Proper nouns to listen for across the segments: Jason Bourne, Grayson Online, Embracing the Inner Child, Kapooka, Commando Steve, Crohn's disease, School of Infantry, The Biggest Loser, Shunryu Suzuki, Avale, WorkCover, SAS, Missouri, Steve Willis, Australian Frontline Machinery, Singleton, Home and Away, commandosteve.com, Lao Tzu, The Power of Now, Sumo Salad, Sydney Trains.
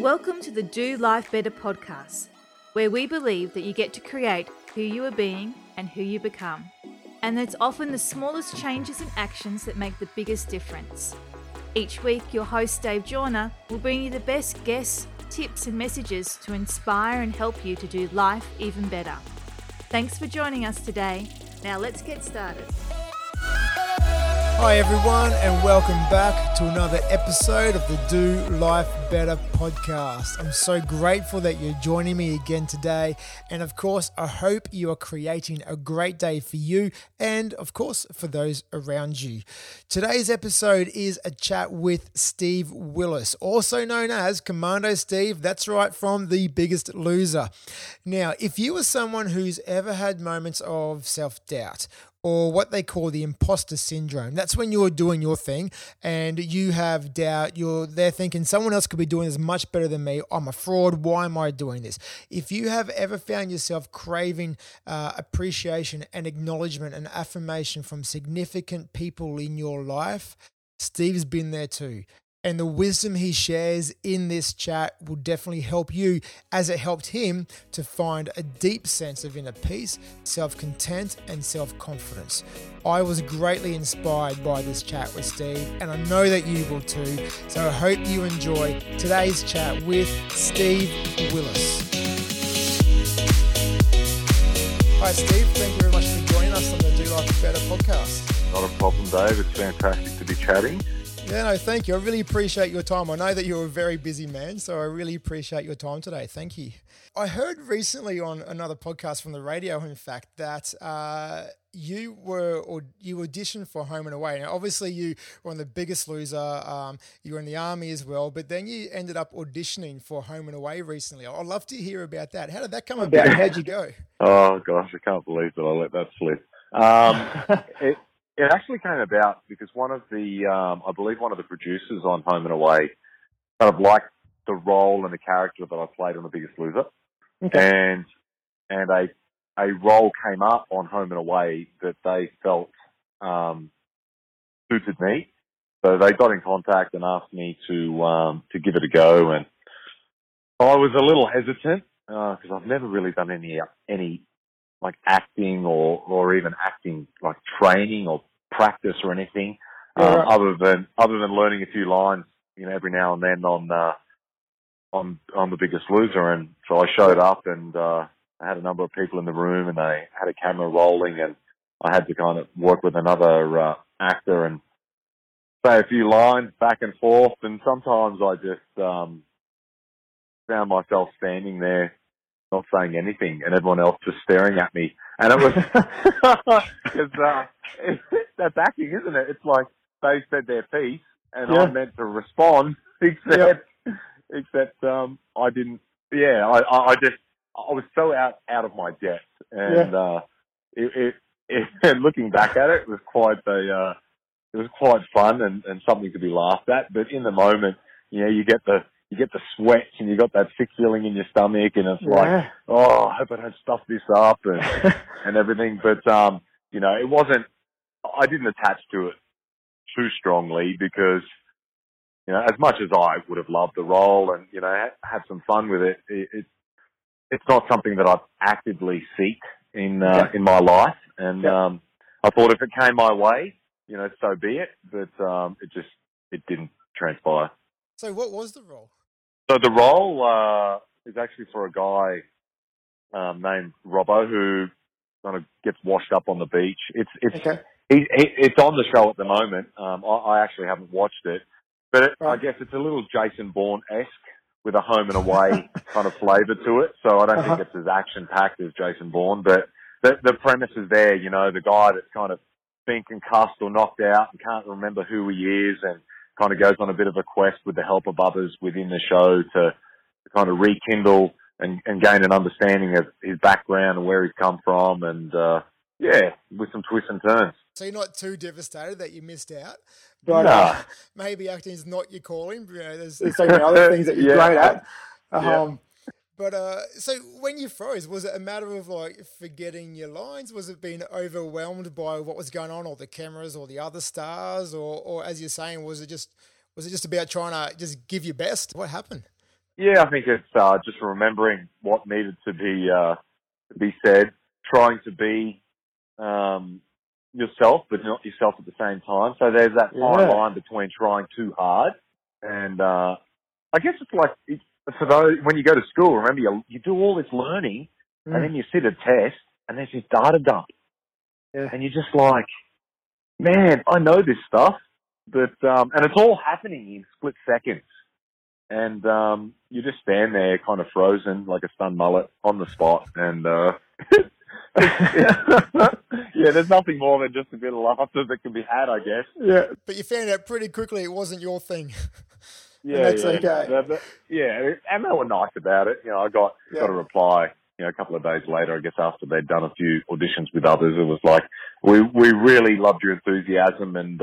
Welcome to the Do Life Better podcast, where we believe that you get to create who you are being and who you become. And it's often the smallest changes and actions that make the biggest difference. Each week, your host, Dave Joyner, will bring you the best guests, tips and messages to inspire and help you to do life even better. Thanks for joining us today. Now let's get started. Hi everyone, and welcome back to another episode of the Do Life Better podcast. I'm so grateful that you're joining me again today, and of course I hope you are creating a great day for you and of course for those around you. Today's episode is a chat with Steve Willis, also known as Commando Steve, that's right, from The Biggest Loser. Now, if you are someone who's ever had moments of self-doubt, or what they call the imposter syndrome. That's when you're doing your thing and you have doubt. You're there thinking someone else could be doing this much better than me. I'm a fraud. Why am I doing this? If you have ever found yourself craving appreciation and acknowledgement and affirmation from significant people in your life, Steve's been there too. And the wisdom he shares in this chat will definitely help you, as it helped him to find a deep sense of inner peace, self-content, and self-confidence. I was greatly inspired by this chat with Steve, and I know that you will too. So I hope you enjoy today's chat with Steve Willis. Hi, Steve. Thank you very much for joining us on the Do Life Better podcast. Not a problem, Dave. It's fantastic to be chatting. Yeah, no, thank you. I really appreciate your time. I know that you're a very busy man, so I really appreciate your time today. Thank you. I heard recently on another podcast from the radio, in fact, that you auditioned for Home and Away. Now, obviously, you were on The Biggest Loser. You were in the army as well, but then you ended up auditioning for Home and Away recently. I'd love to hear about that. How did that come about? How'd you go? Oh gosh, I can't believe that I let that slip. It actually came about because one of the producers on Home and Away kind of liked the role and the character that I played on The Biggest Loser. Okay. And a role came up on Home and Away that they felt suited me. So they got in contact and asked me to give it a go. And I was a little hesitant because I've never really done any like acting or even acting like training or practice or anything, right. other than learning a few lines, you know, every now and then on The Biggest Loser. And so I showed up and I had a number of people in the room and they had a camera rolling and I had to kind of work with another actor and say a few lines back and forth. And sometimes I just found myself standing there not saying anything, and everyone else just staring at me. And it was, that's acting, isn't it? It's like they said their piece, and yeah. I meant to respond, except I didn't. Yeah, I was so out of my depth, and looking back at it, it was quite fun and something to be laughed at. But in the moment, yeah, you get the sweats and you got that sick feeling in your stomach and it's like, oh, I hope I don't stuff this up and, and everything. But, you know, I didn't attach to it too strongly because, you know, as much as I would have loved the role and, you know, had some fun with it, it's not something that I've actively seek in my life. And I thought if it came my way, you know, so be it. But it didn't transpire. So what was the role? So the role is actually for a guy named Robbo who kind of gets washed up on the beach. It's on the show at the moment. I actually haven't watched it, but I guess it's a little Jason Bourne-esque with a Home and Away kind of flavour to it. So I don't think it's as action-packed as Jason Bourne, but the premise is there. You know, the guy that's kind of been concussed or knocked out and can't remember who he is and kind of goes on a bit of a quest with the help of others within the show to kind of rekindle and gain an understanding of his background and where he's come from and, with some twists and turns. So you're not too devastated that you missed out? But maybe acting is not your calling. You know, there's so many other things that you're great at. But so when you froze, was it a matter of like forgetting your lines? Was it being overwhelmed by what was going on, or the cameras, or the other stars, or as you're saying, was it just about trying to just give your best? What happened? Yeah, I think it's just remembering what needed to be said, trying to be yourself, but not yourself at the same time. So there's that fine line between trying too hard and I guess it's like for those when you go to school. Remember, you do all this learning, and then you sit a test, and there's this data dump, and you're just like, man, I know this stuff, but and it's all happening in split seconds, and you just stand there, kind of frozen, like a stunned mullet on the spot, and yeah, there's nothing more than just a bit of laughter that can be had, I guess. Yeah, but you found out pretty quickly it wasn't your thing. Yeah, and they were nice about it. You know, I got a reply. You know, a couple of days later, I guess after they'd done a few auditions with others, it was like we really loved your enthusiasm and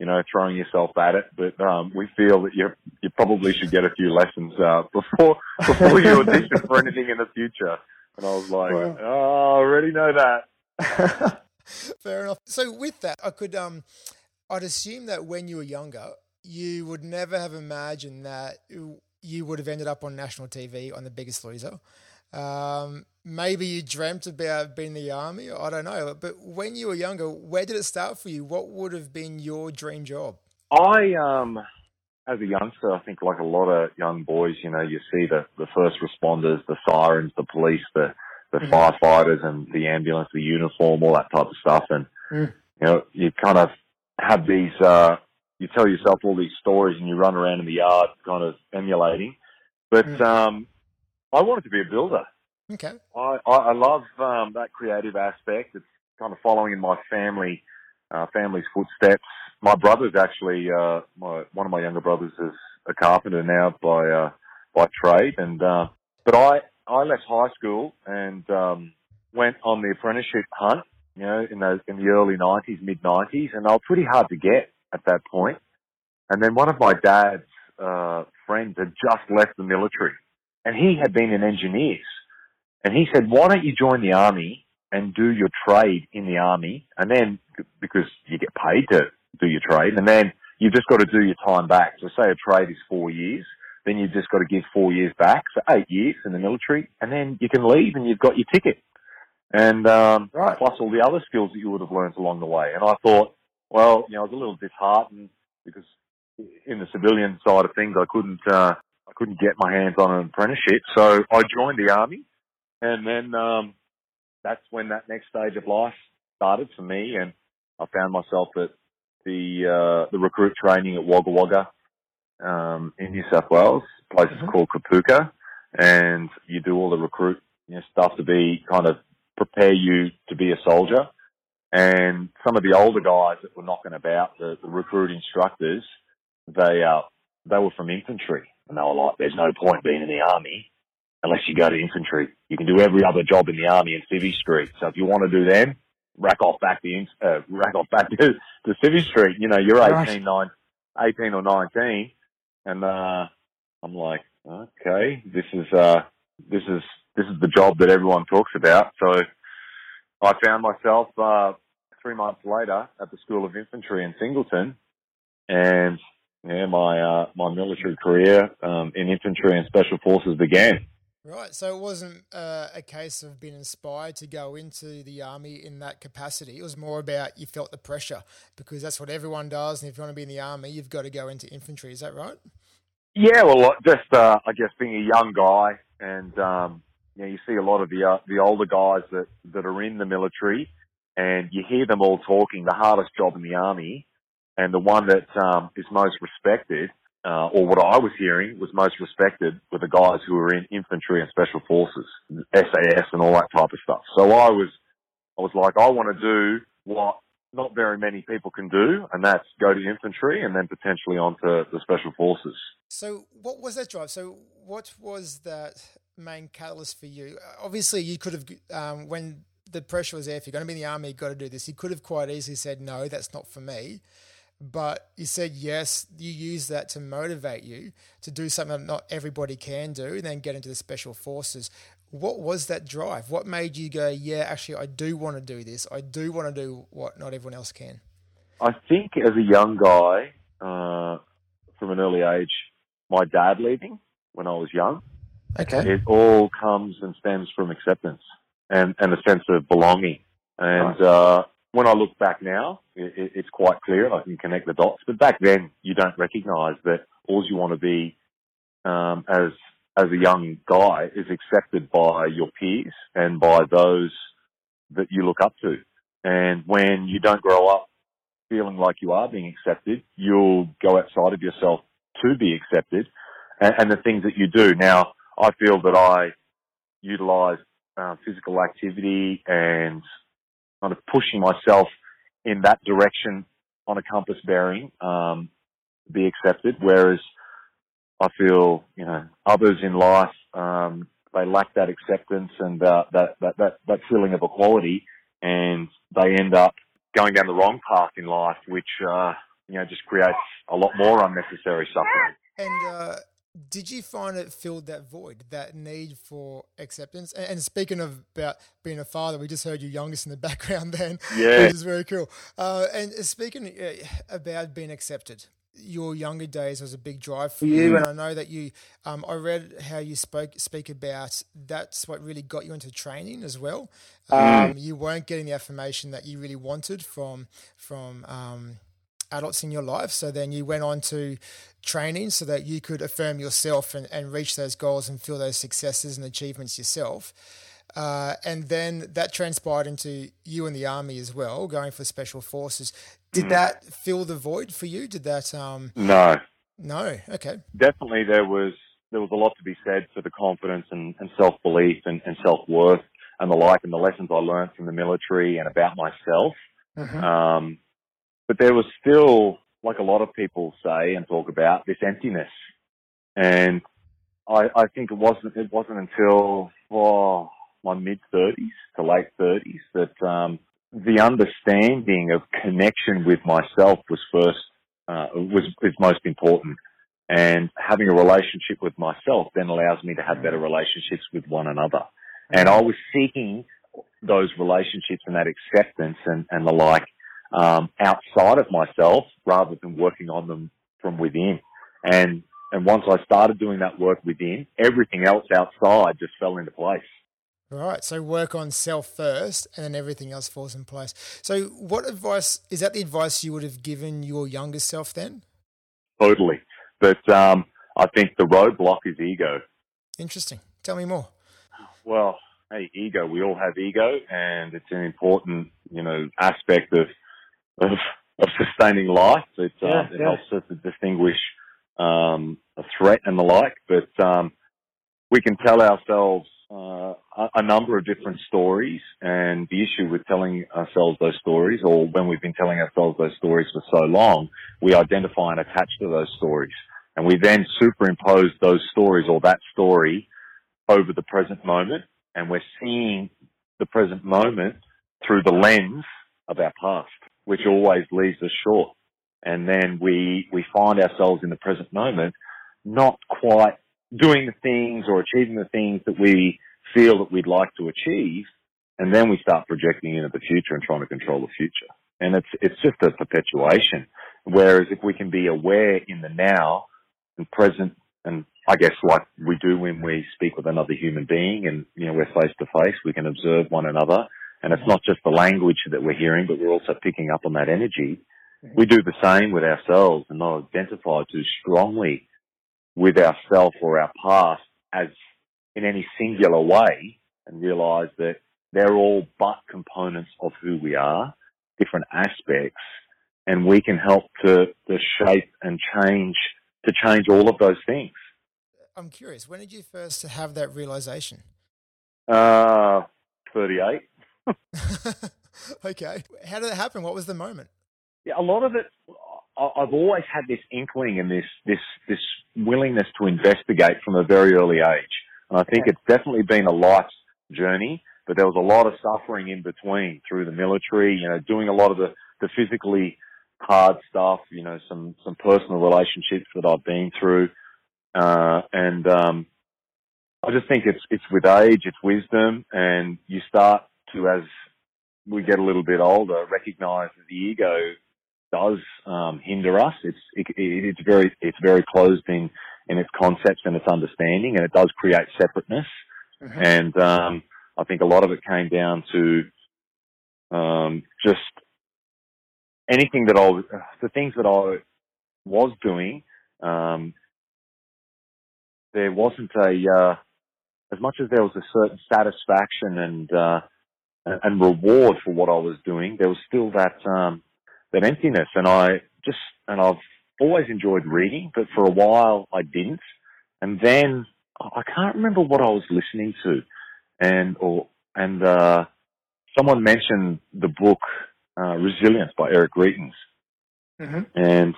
you know, throwing yourself at it, but we feel that you probably should get a few lessons before you audition for anything in the future. And I was like, I already know that. Fair enough. So with that, I'd assume that when you were younger, you would never have imagined that you would have ended up on national TV on The Biggest Loser. Maybe you dreamt about being in the army. I don't know. But when you were younger, where did it start for you? What would have been your dream job? As a youngster, I think like a lot of young boys, you know, you see the first responders, the sirens, the police, the firefighters and the ambulance, the uniform, all that type of stuff. And, you know, you kind of have these... you tell yourself all these stories and you run around in the yard kind of emulating. But I wanted to be a builder. Okay. I love that creative aspect. It's kind of following in my family's footsteps. My brother's actually, one of my younger brothers is a carpenter now by trade. And but I left high school and went on the apprenticeship hunt, you know, in the early 90s, mid-90s, and they were pretty hard to get at that point. And then one of my dad's friends had just left the military and he had been in engineers. And he said, why don't you join the army and do your trade in the army? And then, because you get paid to do your trade, and then you've just got to do your time back. So say a trade is 4 years, then you've just got to give 4 years back, so 8 years in the military, and then you can leave and you've got your ticket. And plus all the other skills that you would have learned along the way. And I thought, well, you know, I was a little disheartened because in the civilian side of things, I couldn't get my hands on an apprenticeship. So I joined the army, and then that's when that next stage of life started for me. And I found myself at the recruit training at Wagga Wagga in New South Wales. The place is called Kapooka, and you do all the recruit stuff to be kind of prepare you to be a soldier. And some of the older guys that were knocking about, the recruit instructors, they were from infantry. And they were like, there's no point being in the army unless you go to infantry. You can do every other job in the army in Civvy Street. So if you want to do them, rack off back to Civvy Street. You know, you're 18 or 19. And I'm like, okay, this is the job that everyone talks about. So I found myself 3 months later at the School of Infantry in Singleton, and my military career in infantry and special forces began. Right, so it wasn't a case of being inspired to go into the army in that capacity. It was more about you felt the pressure because that's what everyone does, and if you want to be in the army, you've got to go into infantry. Is that right? Yeah, well, just I guess being a young guy and. You see a lot of the older guys that are in the military, and you hear them all talking the hardest job in the army, and the one that is most respected, or what I was hearing was most respected, were the guys who were in infantry and special forces, SAS, and all that type of stuff. So I was like, I want to do what not very many people can do, and that's go to infantry and then potentially onto the special forces. So what was that drive? So what was that main catalyst for you? Obviously, you could have, when the pressure was there, if you're going to be in the army, you've got to do this. You could have quite easily said, no, that's not for me. But you said, yes, you use that to motivate you to do something that not everybody can do and then get into the special forces. What was that drive? What made you go, yeah, actually, I do want to do this. I do want to do what not everyone else can. I think as a young guy, from an early age, my dad leaving when I was young. Okay. It all comes and stems from acceptance and a sense of belonging. And when I look back now, it's quite clear. I can connect the dots. But back then, you don't recognize that all you want to be as a young guy is accepted by your peers and by those that you look up to. And when you don't grow up feeling like you are being accepted, you'll go outside of yourself to be accepted and the things that you do. Now, I feel that I utilize physical activity and kind of pushing myself in that direction on a compass bearing to be accepted, whereas I feel, you know, others in life, they lack that acceptance and that feeling of equality, and they end up going down the wrong path in life, which, you know, just creates a lot more unnecessary suffering. And did you find it filled that void, that need for acceptance? And speaking of about being a father, we just heard your youngest in the background then, which is very cool. And speaking about being accepted, your younger days was a big drive for you, and I know that you I read how you speak about that's what really got you into training as well. You weren't getting the affirmation that you really wanted from adults in your life, so then you went on to training so that you could affirm yourself and reach those goals and feel those successes and achievements yourself. And then that transpired into you in the army as well, going for special forces. Did that fill the void for you? Did that? No. No. Okay. Definitely, there was a lot to be said for the confidence and self-belief and self-worth and the like, and the lessons I learned from the military and about myself. Mm-hmm. But there was still, like a lot of people say and talk about, this emptiness. And I think it wasn't until my mid-30s to late 30s that the understanding of connection with myself was was most important, and having a relationship with myself then allows me to have better relationships with one another. And I was seeking those relationships and that acceptance and the like outside of myself rather than working on them from within. And once I started doing that work within, everything else outside just fell into place. Right, so work on self first and then everything else falls in place. So what advice, is that the advice you would have given your younger self then? Totally. But I think the roadblock is ego. Interesting. Tell me more. Well, hey, ego. We all have ego, and it's an important, you know, aspect of sustaining life. It helps us to distinguish a threat and the like. But we can tell ourselves a number of different stories, and the issue with telling ourselves those stories, or when we've been telling ourselves those stories for so long, we identify and attach to those stories, and we then superimpose those stories or that story over the present moment, and we're seeing the present moment through the lens of our past, which always leaves us short. And then we find ourselves in the present moment not quite doing the things or achieving the things that we feel that we'd like to achieve, and then we start projecting into the future and trying to control the future. And it's just a perpetuation. Whereas if we can be aware in the now and present, and I guess like we do when we speak with another human being and, you know, we're face to face, we can observe one another, and it's not just the language that we're hearing, but we're also picking up on that energy. We do the same with ourselves and not identify too strongly with ourselves or our past as in any singular way, and realize that they're all but components of who we are, different aspects, and we can help to shape and change all of those things. I'm curious, when did you first have that realization? 38. Okay. How did it happen? What was the moment? Yeah, a lot of it, I've always had this inkling and this willingness to investigate from a very early age. And I think it's definitely been a life's journey, but there was a lot of suffering in between through the military, you know, doing a lot of the physically hard stuff, you know, some personal relationships that I've been through. I just think it's with age, it's wisdom, and you start to, as we get a little bit older, recognize that the ego does hinder us. It's very closed in in its concepts and its understanding, and it does create separateness. Mm-hmm. And I think a lot of it came down to just anything that the things that I was doing, there wasn't as much as there was a certain satisfaction and reward for what I was doing, there was still that emptiness. And I've always enjoyed reading, but for a while I didn't. And then I can't remember what I was listening to, and someone mentioned the book Resilience by Eric Greitens, mm-hmm. and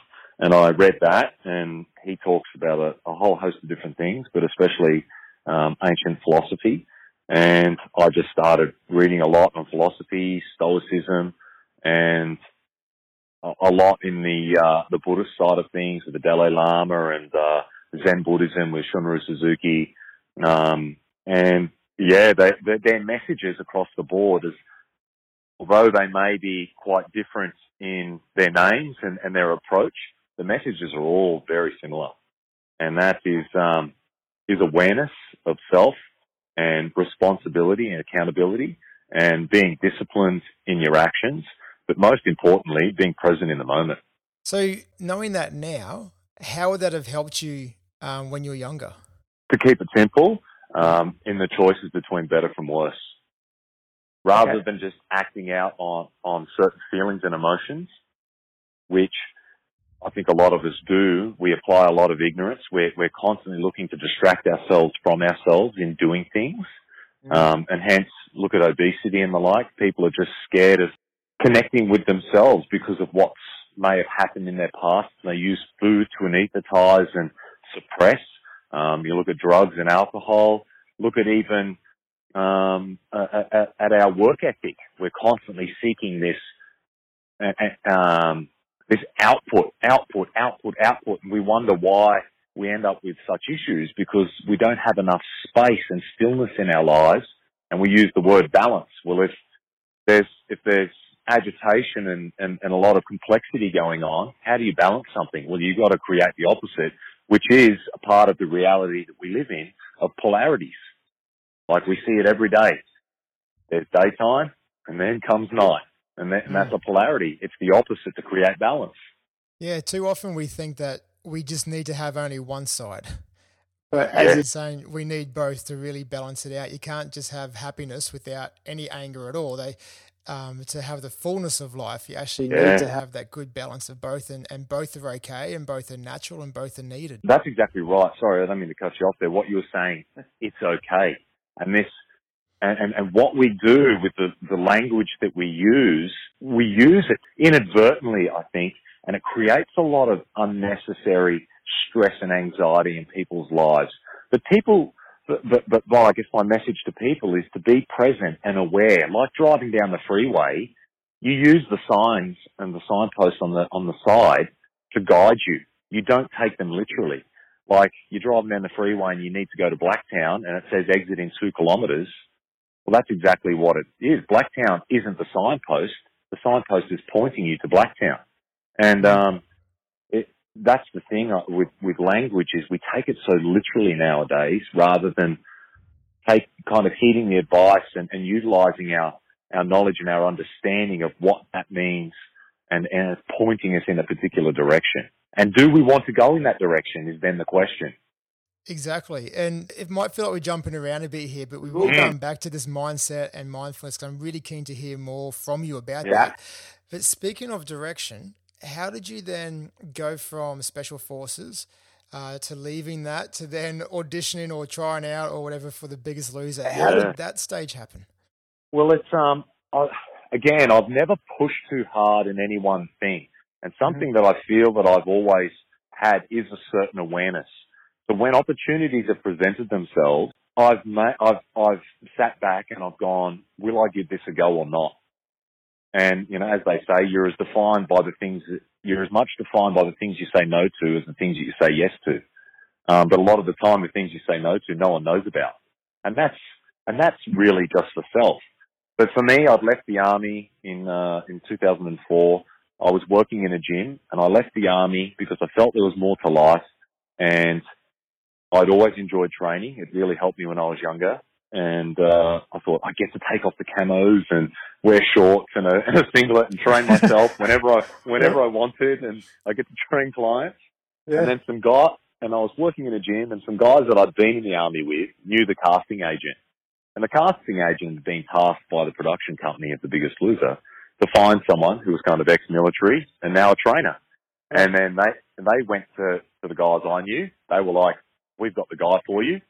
I read that, and he talks about a whole host of different things, but especially ancient philosophy. And I just started reading a lot on philosophy, Stoicism, and a lot in the Buddhist side of things with the Dalai Lama and Zen Buddhism with Shunryu Suzuki. And yeah, their messages across the board is, although they may be quite different in their names and their approach, the messages are all very similar. And that is awareness of self and responsibility and accountability and being disciplined in your actions, but most importantly, being present in the moment. So knowing that now, how would that have helped you when you were younger? To keep it simple, in the choices between better from worse. Rather okay. than just acting out on certain feelings and emotions, which I think a lot of us do, we apply a lot of ignorance. We're constantly looking to distract ourselves from ourselves in doing things. Mm. And hence, look at obesity and the like. People are just scared of connecting with themselves because of what's may have happened in their past. They use food to anesthetize and suppress. You look at drugs and alcohol. Look at even at our work ethic. We're constantly seeking this this output, and we wonder why we end up with such issues because we don't have enough space and stillness in our lives. And we use the word balance. Well, if there's agitation and a lot of complexity going on, how do you balance something? Well, you've got to create the opposite, which is a part of the reality that we live in of polarities. Like we see it every day. There's daytime and then comes night. And that's a polarity. It's the opposite to create balance. Yeah, too often we think that we just need to have only one side. But as you're saying, we need both to really balance it out. You can't just have happiness without any anger at all. To have the fullness of life, you actually need to have that good balance of both, and both are okay, and both are natural, and both are needed. That's exactly right. Sorry, I don't mean to cut you off there. What you were saying, it's okay. And this, and what we do with the language that we use it inadvertently, I think, and it creates a lot of unnecessary stress and anxiety in people's lives. But well, I guess my message to people is to be present and aware. Like driving down the freeway, you use the signs and the signposts on the side to guide you. You don't take them literally. Like you're driving down the freeway and you need to go to Blacktown and it says exit in 2 kilometres. Well, that's exactly what it is. Blacktown isn't the signpost. The signpost is pointing you to Blacktown. And that's the thing with language is we take it so literally nowadays rather than heeding the advice and utilising our knowledge and our understanding of what that means and pointing us in a particular direction. And do we want to go in that direction is then the question. Exactly. And it might feel like we're jumping around a bit here, but we will come back to this mindset and mindfulness because I'm really keen to hear more from you about that. But speaking of direction, how did you then go from Special Forces to leaving that to then auditioning or trying out or whatever for The Biggest Loser? How did that stage happen? Well, it's again, I've never pushed too hard in any one thing. And something that I feel that I've always had is a certain awareness. So when opportunities have presented themselves, I've sat back and I've gone, will I give this a go or not? And, you know, as they say, you're as much defined by the things you say no to as the things that you say yes to. But a lot of the time, the things you say no to, no one knows about. And that's really just for self. But for me, I'd left the army in 2004. I was working in a gym and I left the army because I felt there was more to life. And I'd always enjoyed training. It really helped me when I was younger. And I thought, I get to take off the camos and wear shorts and a singlet and train myself whenever I wanted. And I get to train clients. Yeah. And then some guy, and I was working in a gym, and some guys that I'd been in the army with knew the casting agent. And the casting agent had been tasked by the production company of The Biggest Loser to find someone who was kind of ex-military and now a trainer. And then they went to the guys I knew. They were like, we've got the guy for you.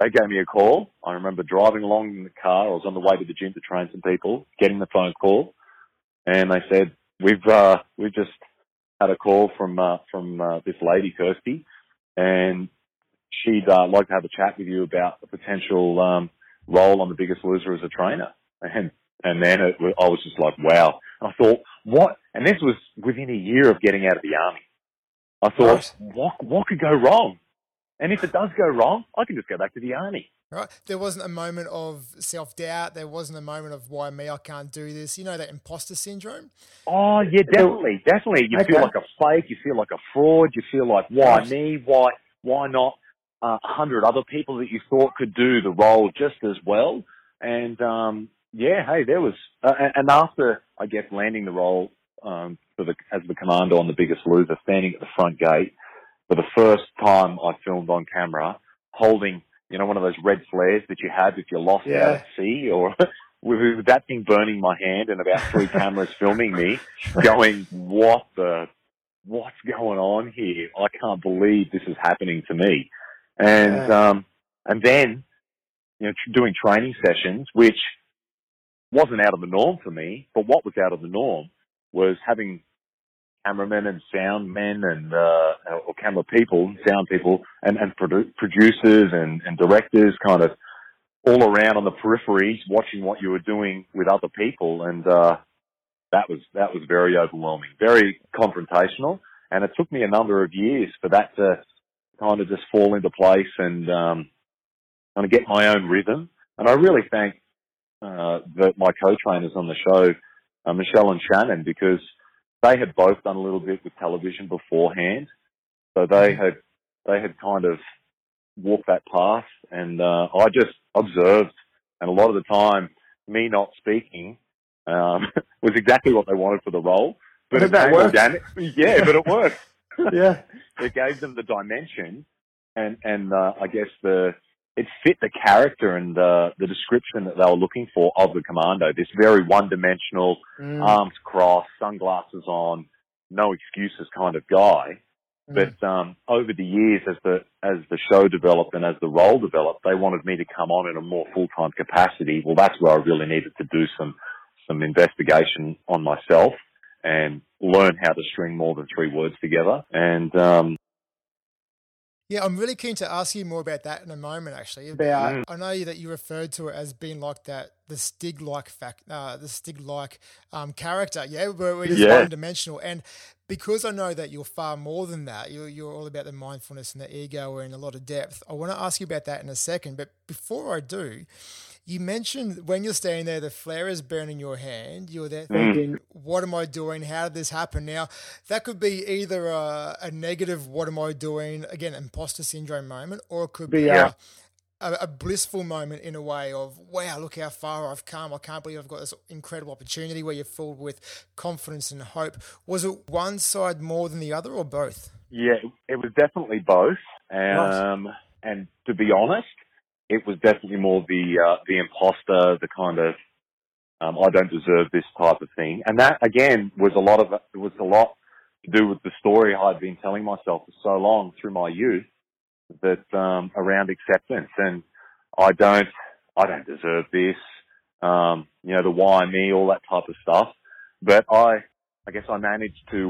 They gave me a call. I remember driving along in the car. I was on the way to the gym to train some people, getting the phone call, and they said, we've just had a call from this lady, Kirsty, and she'd like to have a chat with you about the potential role on The Biggest Loser as a trainer. And then I was just like, wow. And I thought, what? And this was within a year of getting out of the army. I thought, what could go wrong? And if it does go wrong, I can just go back to the army. Right. There wasn't a moment of self-doubt. There wasn't a moment of, why me, I can't do this. You know, that imposter syndrome? Oh, yeah, definitely. Definitely. You feel like a fake. You feel like a fraud. You feel like, why me? Why not 100 other people that you thought could do the role just as well? And, yeah, hey, there was and after, I guess, landing the role as the commando on The Biggest Loser, standing at the front gate, for the first time I filmed on camera, holding, you know, one of those red flares that you have if you're lost out at sea, or with that thing burning my hand and about 3 cameras filming me, going, what's going on here? I can't believe this is happening to me. And and then, you know, doing training sessions, which wasn't out of the norm for me, but what was out of the norm was having cameramen and sound men and or camera people, sound people, and producers and directors kind of all around on the peripheries watching what you were doing with other people, and that was very overwhelming, very confrontational, and it took me a number of years for that to kind of just fall into place and kind of get my own rhythm. And I really thank my co-trainers on the show, Michelle and Shannon, because they had both done a little bit with television beforehand, so they had kind of walked that path, and I just observed. And a lot of the time, me not speaking was exactly what they wanted for the role. But it worked. Yeah, but it worked. Yeah, it gave them the dimension, and I guess it fit the character and the description that they were looking for of the commando. This very one-dimensional, arms crossed, sunglasses on, no excuses kind of guy. But over the years, as the show developed and as the role developed, they wanted me to come on in a more full-time capacity. Well, that's where I really needed to do some investigation on myself and learn how to string more than 3 words together. And yeah, I'm really keen to ask you more about that in a moment, actually. I know that you referred to it as being like that, the Stig-like character, where we're just one-dimensional. And because I know that you're far more than that, you're all about the mindfulness and the ego and a lot of depth. I want to ask you about that in a second. But before I do, you mentioned when you're standing there, the flare is burning your hand. You're there thinking, what am I doing? How did this happen? Now, that could be either a negative, what am I doing? Again, imposter syndrome moment, or it could be a blissful moment in a way of, wow, look how far I've come. I can't believe I've got this incredible opportunity, where you're filled with confidence and hope. Was it one side more than the other, or both? Yeah, it was definitely both. Nice. And to be honest, it was definitely more the imposter, the kind of I don't deserve this type of thing, and that again was a lot to do with the story I'd been telling myself for so long through my youth, that around acceptance and I don't deserve this, you know, the why me, all that type of stuff. But I guess I managed to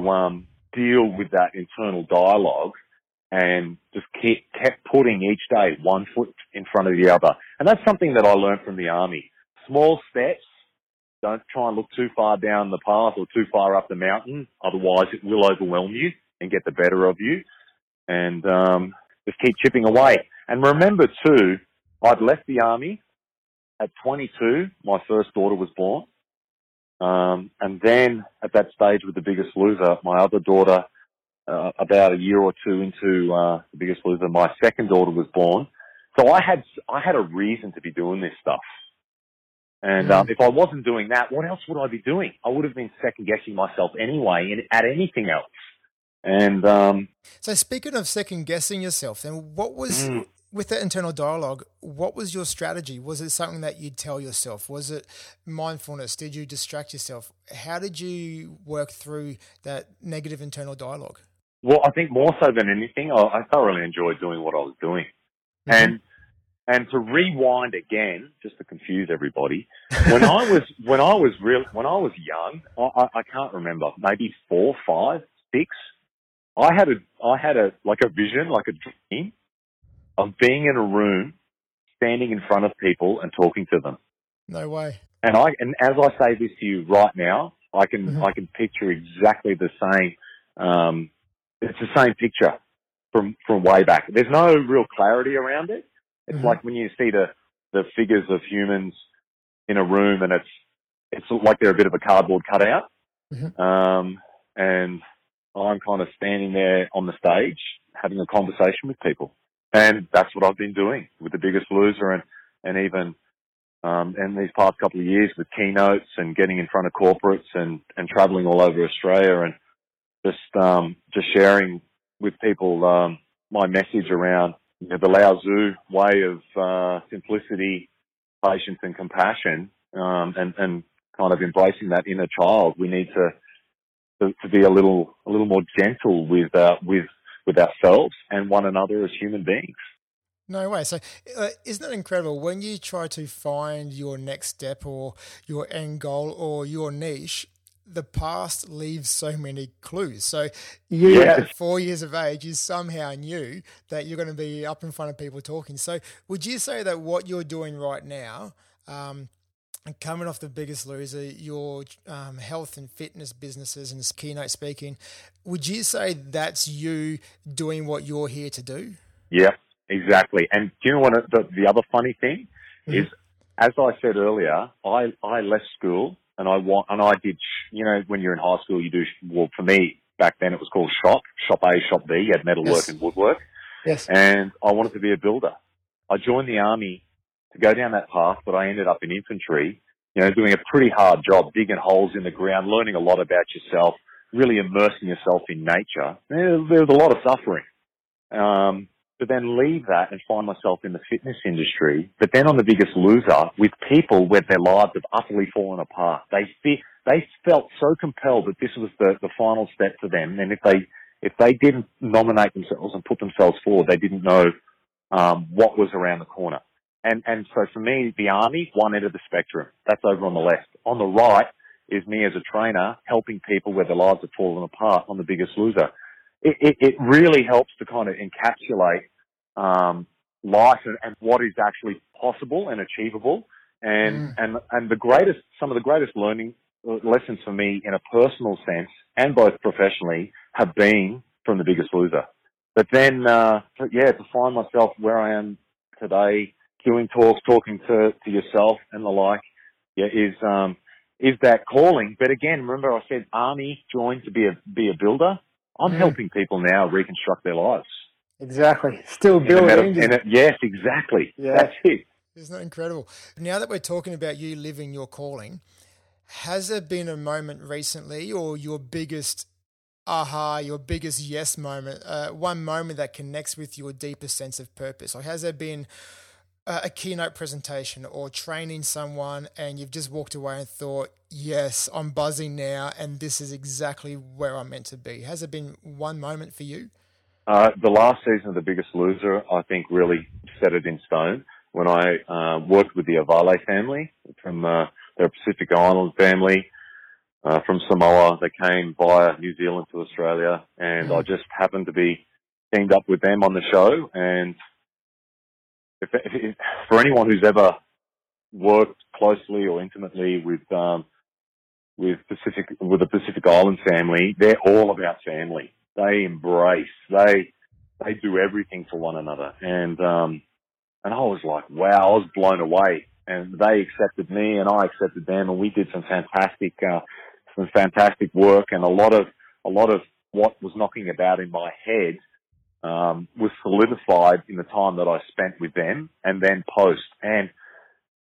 deal with that internal dialogue, and just kept putting each day one foot in front of the other. And that's something that I learned from the army. Small steps. Don't try and look too far down the path or too far up the mountain. Otherwise, it will overwhelm you and get the better of you. And just keep chipping away. And remember, too, I'd left the army at 22. My first daughter was born. And then at that stage with The Biggest Loser, my other daughter about a year or two into The Biggest Loser, my second daughter was born. So I had a reason to be doing this stuff. And if I wasn't doing that, what else would I be doing? I would have been second-guessing myself anyway at anything else. And so speaking of second-guessing yourself, then what was, with that internal dialogue, what was your strategy? Was it something that you'd tell yourself? Was it mindfulness? Did you distract yourself? How did you work through that negative internal dialogue? Well, I think more so than anything, I thoroughly enjoyed doing what I was doing. Mm-hmm. And to rewind again, just to confuse everybody, when I was young, I can't remember, maybe 4, 5, 6. I had a like a vision, like a dream of being in a room, standing in front of people and talking to them. No way. And as I say this to you right now, I can picture exactly the same. It's the same picture from way back. There's no real clarity around it. It's like when you see the figures of humans in a room, and it's like they're a bit of a cardboard cutout. Mm-hmm. And I'm kind of standing there on the stage having a conversation with people. And that's what I've been doing with The Biggest Loser and even in these past couple of years with keynotes and getting in front of corporates and traveling all over Australia and just sharing with people my message around, you know, the Lao Tzu way of simplicity, patience, and compassion, and kind of embracing that inner child. We need to be a little more gentle with ourselves and one another as human beings. No way. So isn't that incredible? When you try to find your next step or your end goal or your niche, the past leaves so many clues. So at 4 years of age, you somehow knew that you're going to be up in front of people talking. So would you say that what you're doing right now, coming off The Biggest Loser, your health and fitness businesses and keynote speaking, would you say that's you doing what you're here to do? Yeah, exactly. And do you know what the other funny thing is? As I said earlier, I left school. And I did, you know, when you're in high school, you do, well, for me, back then it was called shop A, shop B. You had metalwork and woodwork. Yes. And I wanted to be a builder. I joined the army to go down that path, but I ended up in infantry, you know, doing a pretty hard job, digging holes in the ground, learning a lot about yourself, really immersing yourself in nature. There was a lot of suffering. But then leave that and find myself in the fitness industry. But then on The Biggest Loser, with people where their lives have utterly fallen apart, they felt so compelled that this was the final step for them. And if they didn't nominate themselves and put themselves forward, they didn't know what was around the corner. And so for me, the army, one end of the spectrum. That's over on the left. On the right is me as a trainer helping people where their lives have fallen apart on The Biggest Loser. It really helps to kind of encapsulate life and what is actually possible and achievable, and some of the greatest learning lessons for me in a personal sense and both professionally have been from The Biggest Loser. But then, to find myself where I am today, doing talks, talking to yourself and the like, is that calling. But again, remember I said army joined to be a builder. I'm helping people now reconstruct their lives. Exactly. Still building. Yes, exactly. Yeah. That's it. Isn't that incredible? Now that we're talking about you living your calling, has there been a moment recently or your biggest aha, your biggest yes moment, one moment that connects with your deepest sense of purpose? Or has there been a keynote presentation or training someone and you've just walked away and thought, yes, I'm buzzing now and this is exactly where I'm meant to be? Has there been one moment for you? The last season of The Biggest Loser, I think, really set it in stone. When I worked with the Avale family from their Pacific Island family from Samoa, they came via New Zealand to Australia and I just happened to be teamed up with them on the show. And if for anyone who's ever worked closely or intimately with the Pacific Island family, they're all about family. They embrace. They do everything for one another. And I was like, wow, I was blown away. And they accepted me, and I accepted them, and we did some fantastic work and a lot of what was knocking about in my head was solidified in the time that I spent with them and then post. And,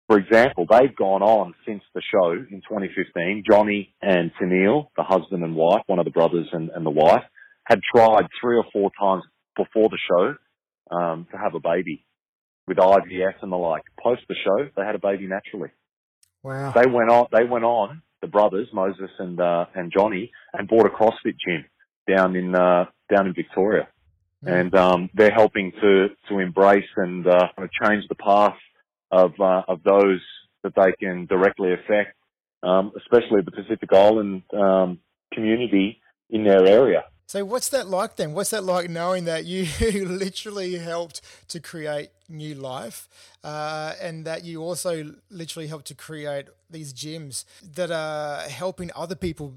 for example, they've gone on since the show in 2015. Johnny and Tennille, the husband and wife, one of the brothers and the wife, had tried 3 or 4 times before the show to have a baby with IVF and the like. Post the show, they had a baby naturally. Wow. They went on, the brothers, Moses and Johnny, and bought a CrossFit gym down in Victoria. Mm. And they're helping to embrace and change the path of those that they can directly affect, especially the Pacific Island community in their area. So what's that like then? What's that like knowing that you literally helped to create new life and that you also literally helped to create these gyms that are helping other people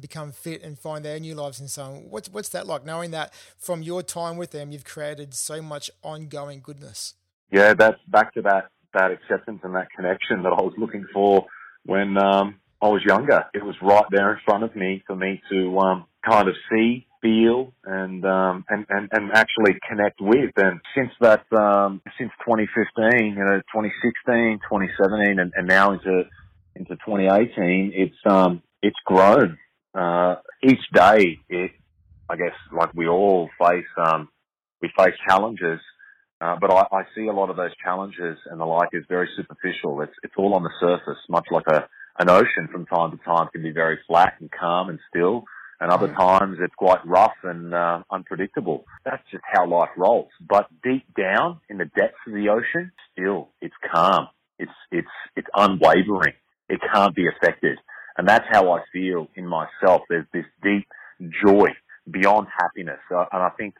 become fit and find their new lives and so on? What's that like knowing that from your time with them, you've created so much ongoing goodness? Yeah, that's back to that acceptance and that connection that I was looking for when I was younger. It was right there in front of me for me to kind of see, feel, and actually connect with. And since that, since 2015, 2016, 2017, and now into 2018, it's grown. Each day, I guess, like we all face, we face challenges. But I see a lot of those challenges and the like is very superficial. It's all on the surface, much like an ocean from time to time can be very flat and calm and still. And other times it's quite rough and unpredictable. That's just how life rolls. But deep down in the depths of the ocean, still, it's calm. It's unwavering. It can't be affected. And that's how I feel in myself. There's this deep joy beyond happiness. And I think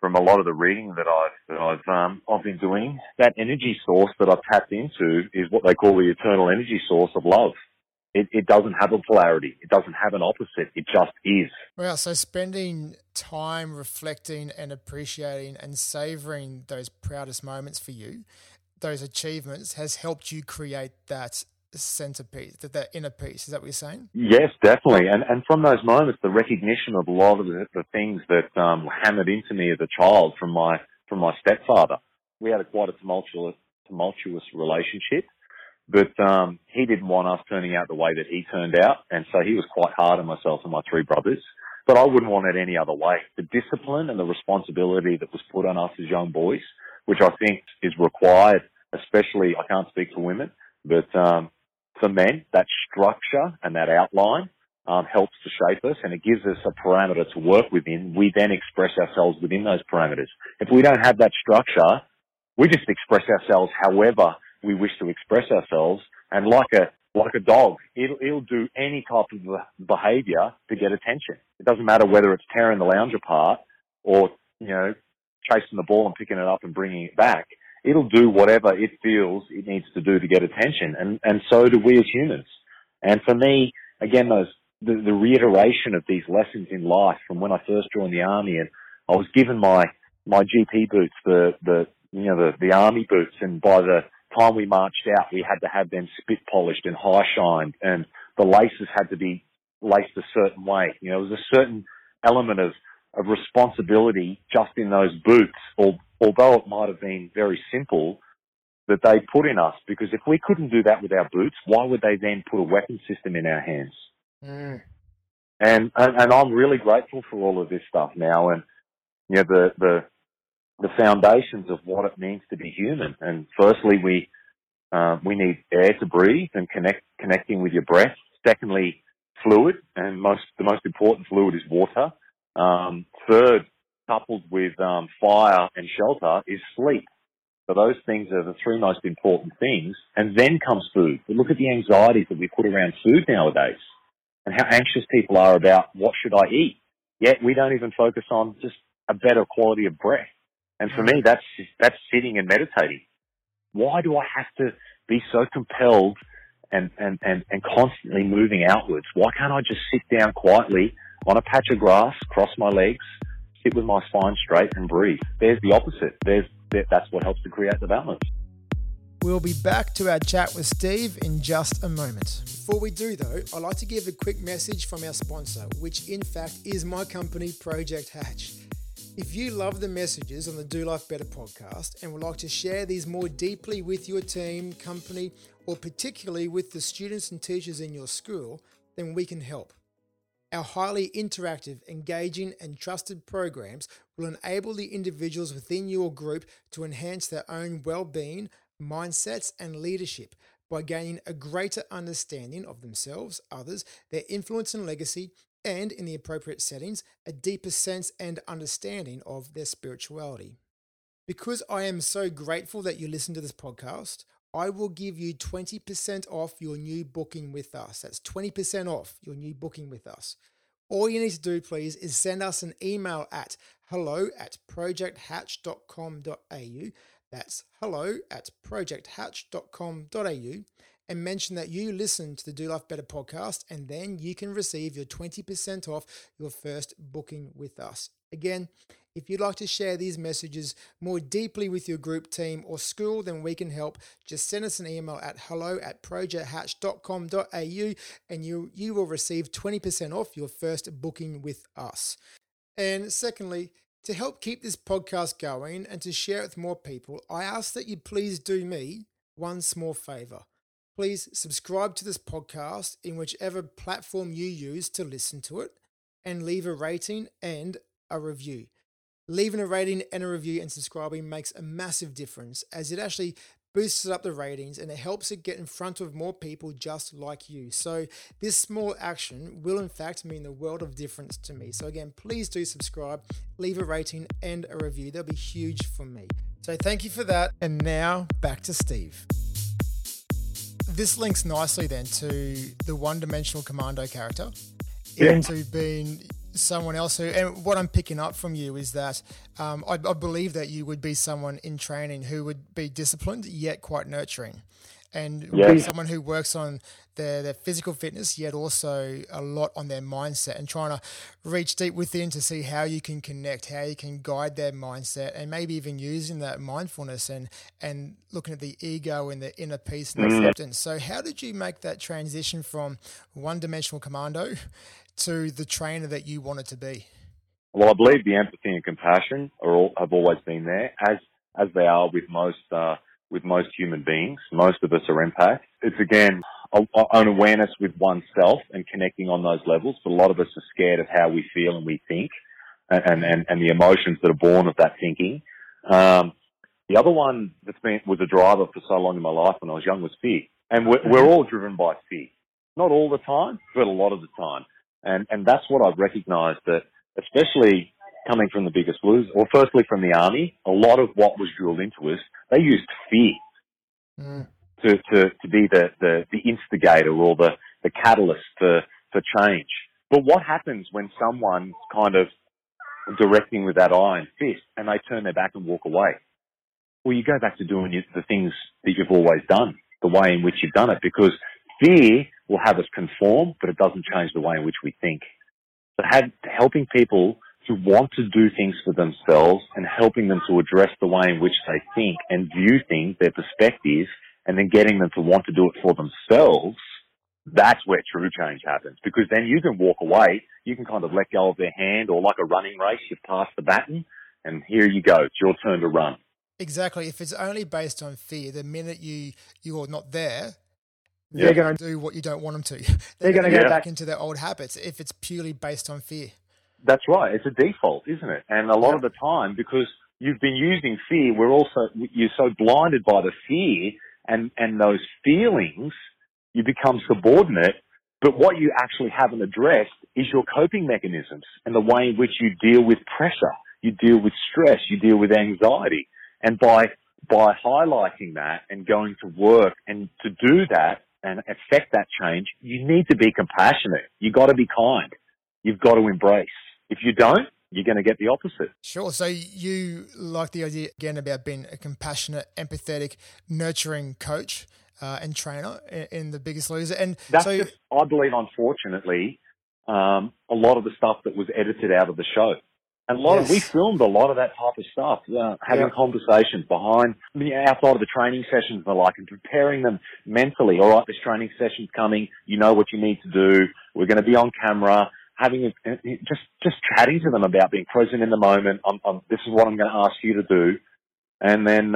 from a lot of the reading that I've been doing, that energy source that I've tapped into is what they call the eternal energy source of love. It doesn't have a polarity. It doesn't have an opposite. It just is. Wow. So spending time reflecting and appreciating and savoring those proudest moments for you, those achievements, has helped you create that centerpiece, that inner piece. Is that what you're saying? Yes, definitely. And from those moments, the recognition of a lot of the things that were hammered into me as a child from my stepfather. We had quite a tumultuous relationship, but he didn't want us turning out the way that he turned out, and so he was quite hard on myself and my 3 brothers. But I wouldn't want it any other way. The discipline and the responsibility that was put on us as young boys, which I think is required, especially, I can't speak for women, but for men, that structure and that outline helps to shape us, and it gives us a parameter to work within. We then express ourselves within those parameters. If we don't have that structure, we just express ourselves however we wish to express ourselves, and like a dog, it'll do any type of behavior to get attention. It doesn't matter whether it's tearing the lounge apart or, chasing the ball and picking it up and bringing it back. It'll do whatever it feels it needs to do to get attention. And so do we as humans. And for me, again, the reiteration of these lessons in life from when I first joined the army, and I was given my GP boots, the army boots. And by the time we marched out, we had to have them spit polished and high shined, and the laces had to be laced a certain way. It was a certain element of responsibility just in those boots, although it might have been very simple, that they put in us. Because if we couldn't do that with our boots, why would they then put a weapon system in our hands? Mm. And I'm really grateful for all of this stuff now, and the foundations of what it means to be human. And firstly, we need air to breathe and connecting with your breath. Secondly, fluid, and the most important fluid is water. Third, coupled with fire and shelter, is sleep. So those things are the 3 most important things. And then comes food. But look at the anxieties that we put around food nowadays and how anxious people are about what should I eat. Yet we don't even focus on just a better quality of breath. And for me, that's sitting and meditating. Why do I have to be so compelled and constantly moving outwards? Why can't I just sit down quietly on a patch of grass, cross my legs, sit with my spine straight and breathe? There's the opposite. That's what helps to create the balance. We'll be back to our chat with Steve in just a moment. Before we do though, I'd like to give a quick message from our sponsor, which in fact is my company, Project Hatch. If you love the messages on the Do Life Better podcast and would like to share these more deeply with your team, company, or particularly with the students and teachers in your school, then we can help. Our highly interactive, engaging, and trusted programs will enable the individuals within your group to enhance their own well-being, mindsets, and leadership by gaining a greater understanding of themselves, others, their influence and legacy, and, in the appropriate settings, a deeper sense and understanding of their spirituality. Because I am so grateful that you listen to this podcast, I will give you 20% off your new booking with us. That's 20% off your new booking with us. All you need to do, please, is send us an email at hello@projecthatch.com.au. That's hello@projecthatch.com.au and mention that you listen to the Do Life Better podcast, and then you can receive your 20% off your first booking with us. Again, if you'd like to share these messages more deeply with your group, team, or school, then we can help. Just send us an email at hello@projecthatch.com.au and you will receive 20% off your first booking with us. And secondly, to help keep this podcast going and to share it with more people, I ask that you please do me one small favor. Please subscribe to this podcast in whichever platform you use to listen to it and leave a rating and a review. Leaving a rating and a review and subscribing makes a massive difference, as it actually boosts up the ratings and it helps it get in front of more people just like you. So this small action will in fact mean the world of difference to me. So again, please do subscribe, leave a rating and a review. That'll be huge for me. So thank you for that. And now back to Steve. This links nicely then to the one-dimensional commando character into being someone else who, and what I'm picking up from you is that I believe that you would be someone in training who would be disciplined yet quite nurturing, and be someone who works on their physical fitness yet also a lot on their mindset, and trying to reach deep within to see how you can connect, how you can guide their mindset, and maybe even using that mindfulness and looking at the ego and the inner peace and acceptance. So how did you make that transition from one-dimensional commando to the trainer that you wanted to be? Well, I believe the empathy and compassion have always been there, as they are with most human beings. Most of us are empaths. It's again an awareness with oneself and connecting on those levels. But a lot of us are scared of how we feel and we think, and the emotions that are born of that thinking. The other one was a driver for so long in my life when I was young was fear, and we're all driven by fear. Not all the time, but a lot of the time. And that's what I've recognised, that especially coming from The Biggest Loser, or firstly from the Army, a lot of what was drilled into us, they used fear to be the instigator or the catalyst for change. But what happens when someone's kind of directing with that iron fist and they turn their back and walk away? Well, you go back to doing the things that you've always done, the way in which you've done it, because fear will have us conform, but it doesn't change the way in which we think. So helping people to want to do things for themselves and helping them to address the way in which they think and view things, their perspectives, and then getting them to want to do it for themselves, that's where true change happens. Because then you can walk away, you can kind of let go of their hand, or like a running race, you pass the baton, and here you go, it's your turn to run. Exactly. If it's only based on fear, the minute you're not there, they're going to do what you don't want them to. They're going to go back into their old habits if it's purely based on fear. That's right. It's a default, isn't it? And a lot of the time, because you've been using fear, you're so blinded by the fear and those feelings, you become subordinate. But what you actually haven't addressed is your coping mechanisms and the way in which you deal with pressure, you deal with stress, you deal with anxiety. And by highlighting that and going to work and to do that, and affect that change, you need to be compassionate. You've got to be kind. You've got to embrace. If you don't, you're going to get the opposite. Sure. So you like the idea, again, about being a compassionate, empathetic, nurturing coach and trainer in The Biggest Loser. And I believe, unfortunately, a lot of the stuff that was edited out of the show. And a lot of, we filmed a lot of that type of stuff, having conversations behind, outside of the training sessions and the like, and preparing them mentally. All right, this training session's coming. You know what you need to do. We're going to be on camera. Having a, just chatting to them about being present in the moment. This is what I'm going to ask you to do, and then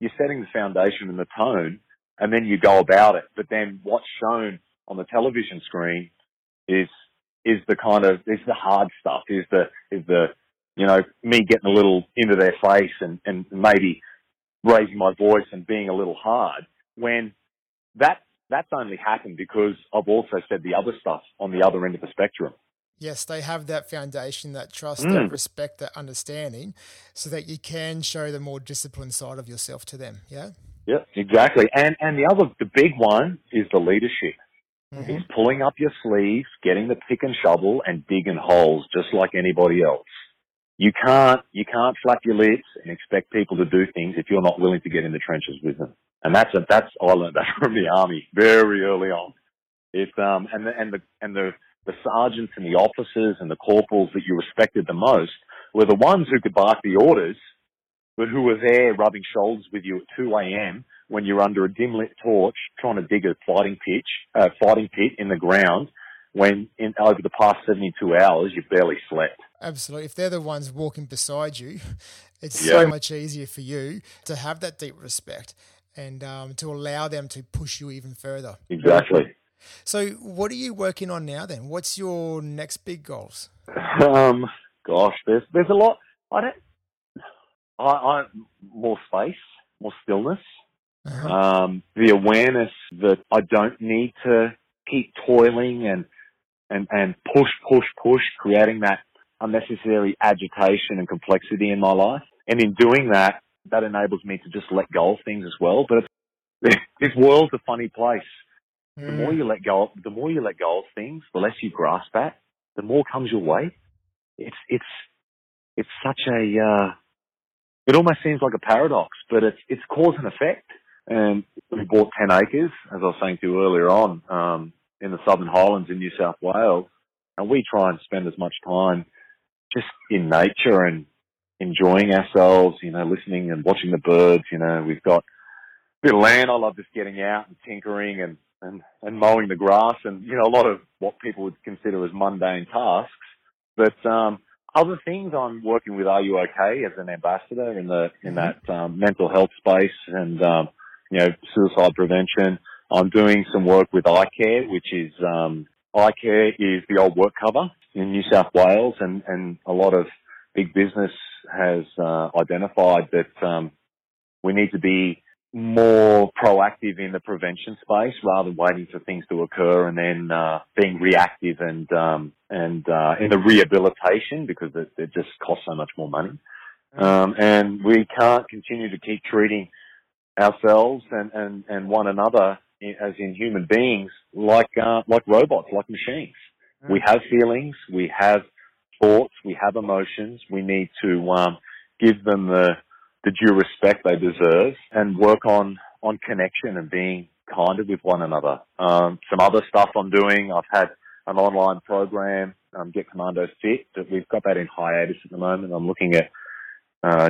you're setting the foundation and the tone, and then you go about it. But then what's shown on the television screen is the kind of the hard stuff. Is the you know, me getting a little into their face and maybe raising my voice and being a little hard, when that's only happened because I've also said the other stuff on the other end of the spectrum. Yes, they have that foundation, that trust, that respect, that understanding, so that you can show the more disciplined side of yourself to them. Yeah. Yeah, exactly. And the big one is the leadership. Mm-hmm. It's pulling up your sleeves, getting the pick and shovel, and digging holes just like anybody else. You can't flap your lips and expect people to do things if you're not willing to get in the trenches with them. And I learned that from the army very early on. It's the sergeants and the officers and the corporals that you respected the most were the ones who could bark the orders, but who were there rubbing shoulders with you at 2 a.m. when you're under a dim lit torch trying to dig a fighting pit in the ground, when over the past 72 hours you've barely slept. Absolutely. If they're the ones walking beside you, it's so much easier for you to have that deep respect and to allow them to push you even further. Exactly. So what are you working on now then? What's your next big goals? Gosh, there's a lot. I more space, more stillness. Uh-huh. The awareness that I don't need to keep toiling and push, creating that unnecessary agitation and complexity in my life. And in doing that, that enables me to just let go of things as well. But this world's a funny place. The more you let go of things, the less you grasp at, the more comes your way. It's such a it almost seems like a paradox, but it's cause and effect. And we bought 10 acres, as I was saying to you earlier on, in the Southern Highlands in New South Wales. And we try and spend as much time just in nature and enjoying ourselves, you know, listening and watching the birds. You know, we've got a bit of land. I love just getting out and tinkering and mowing the grass and, you know, a lot of what people would consider as mundane tasks. But, other things, I'm working with R U OK? as an ambassador in that mental health space and, you know, suicide prevention. I'm doing some work with iCare, which is, iCare is the old WorkCover in New South Wales, and a lot of big business has, identified that, we need to be more proactive in the prevention space rather than waiting for things to occur and then, being reactive and in the rehabilitation, because it just costs so much more money. And we can't continue to keep treating ourselves and one another as in human beings like robots, like machines. Mm-hmm. We have feelings, we have thoughts, we have emotions. We need to, give them the due respect they deserve and work on connection and being kinder with one another. Some other stuff I'm doing, I've had an online program, Get Commando Fit, that we've got that in hiatus at the moment. I'm looking at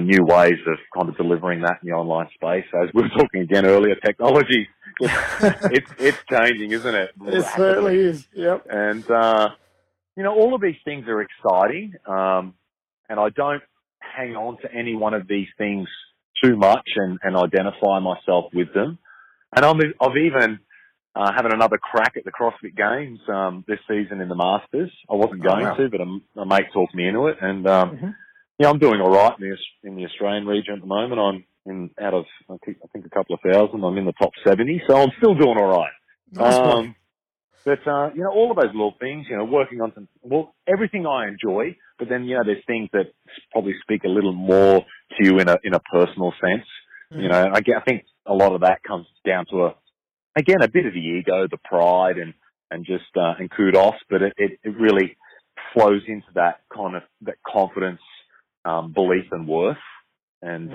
new ways of kind of delivering that in the online space. As we were talking again earlier, technology, it's changing, isn't it? It certainly is, yep. And, you know, all of these things are exciting, and I don't hang on to any one of these things too much and identify myself with them. And I've even having another crack at the CrossFit Games this season in the Masters. I wasn't going to, but a mate talked me into it. And, yeah, I'm doing all right in the Australian region at the moment. I'm out of, I think, a couple of thousand. I'm in the top 70, so I'm still doing all right. Nice. But, you know, all of those little things, you know, working on some, well, everything I enjoy, but then, you know, there's things that probably speak a little more to you in a personal sense. Mm-hmm. You know, I think a lot of that comes down to a bit of the ego, the pride and just, and kudos, but it really flows into that kind of, that confidence, belief and worth. And,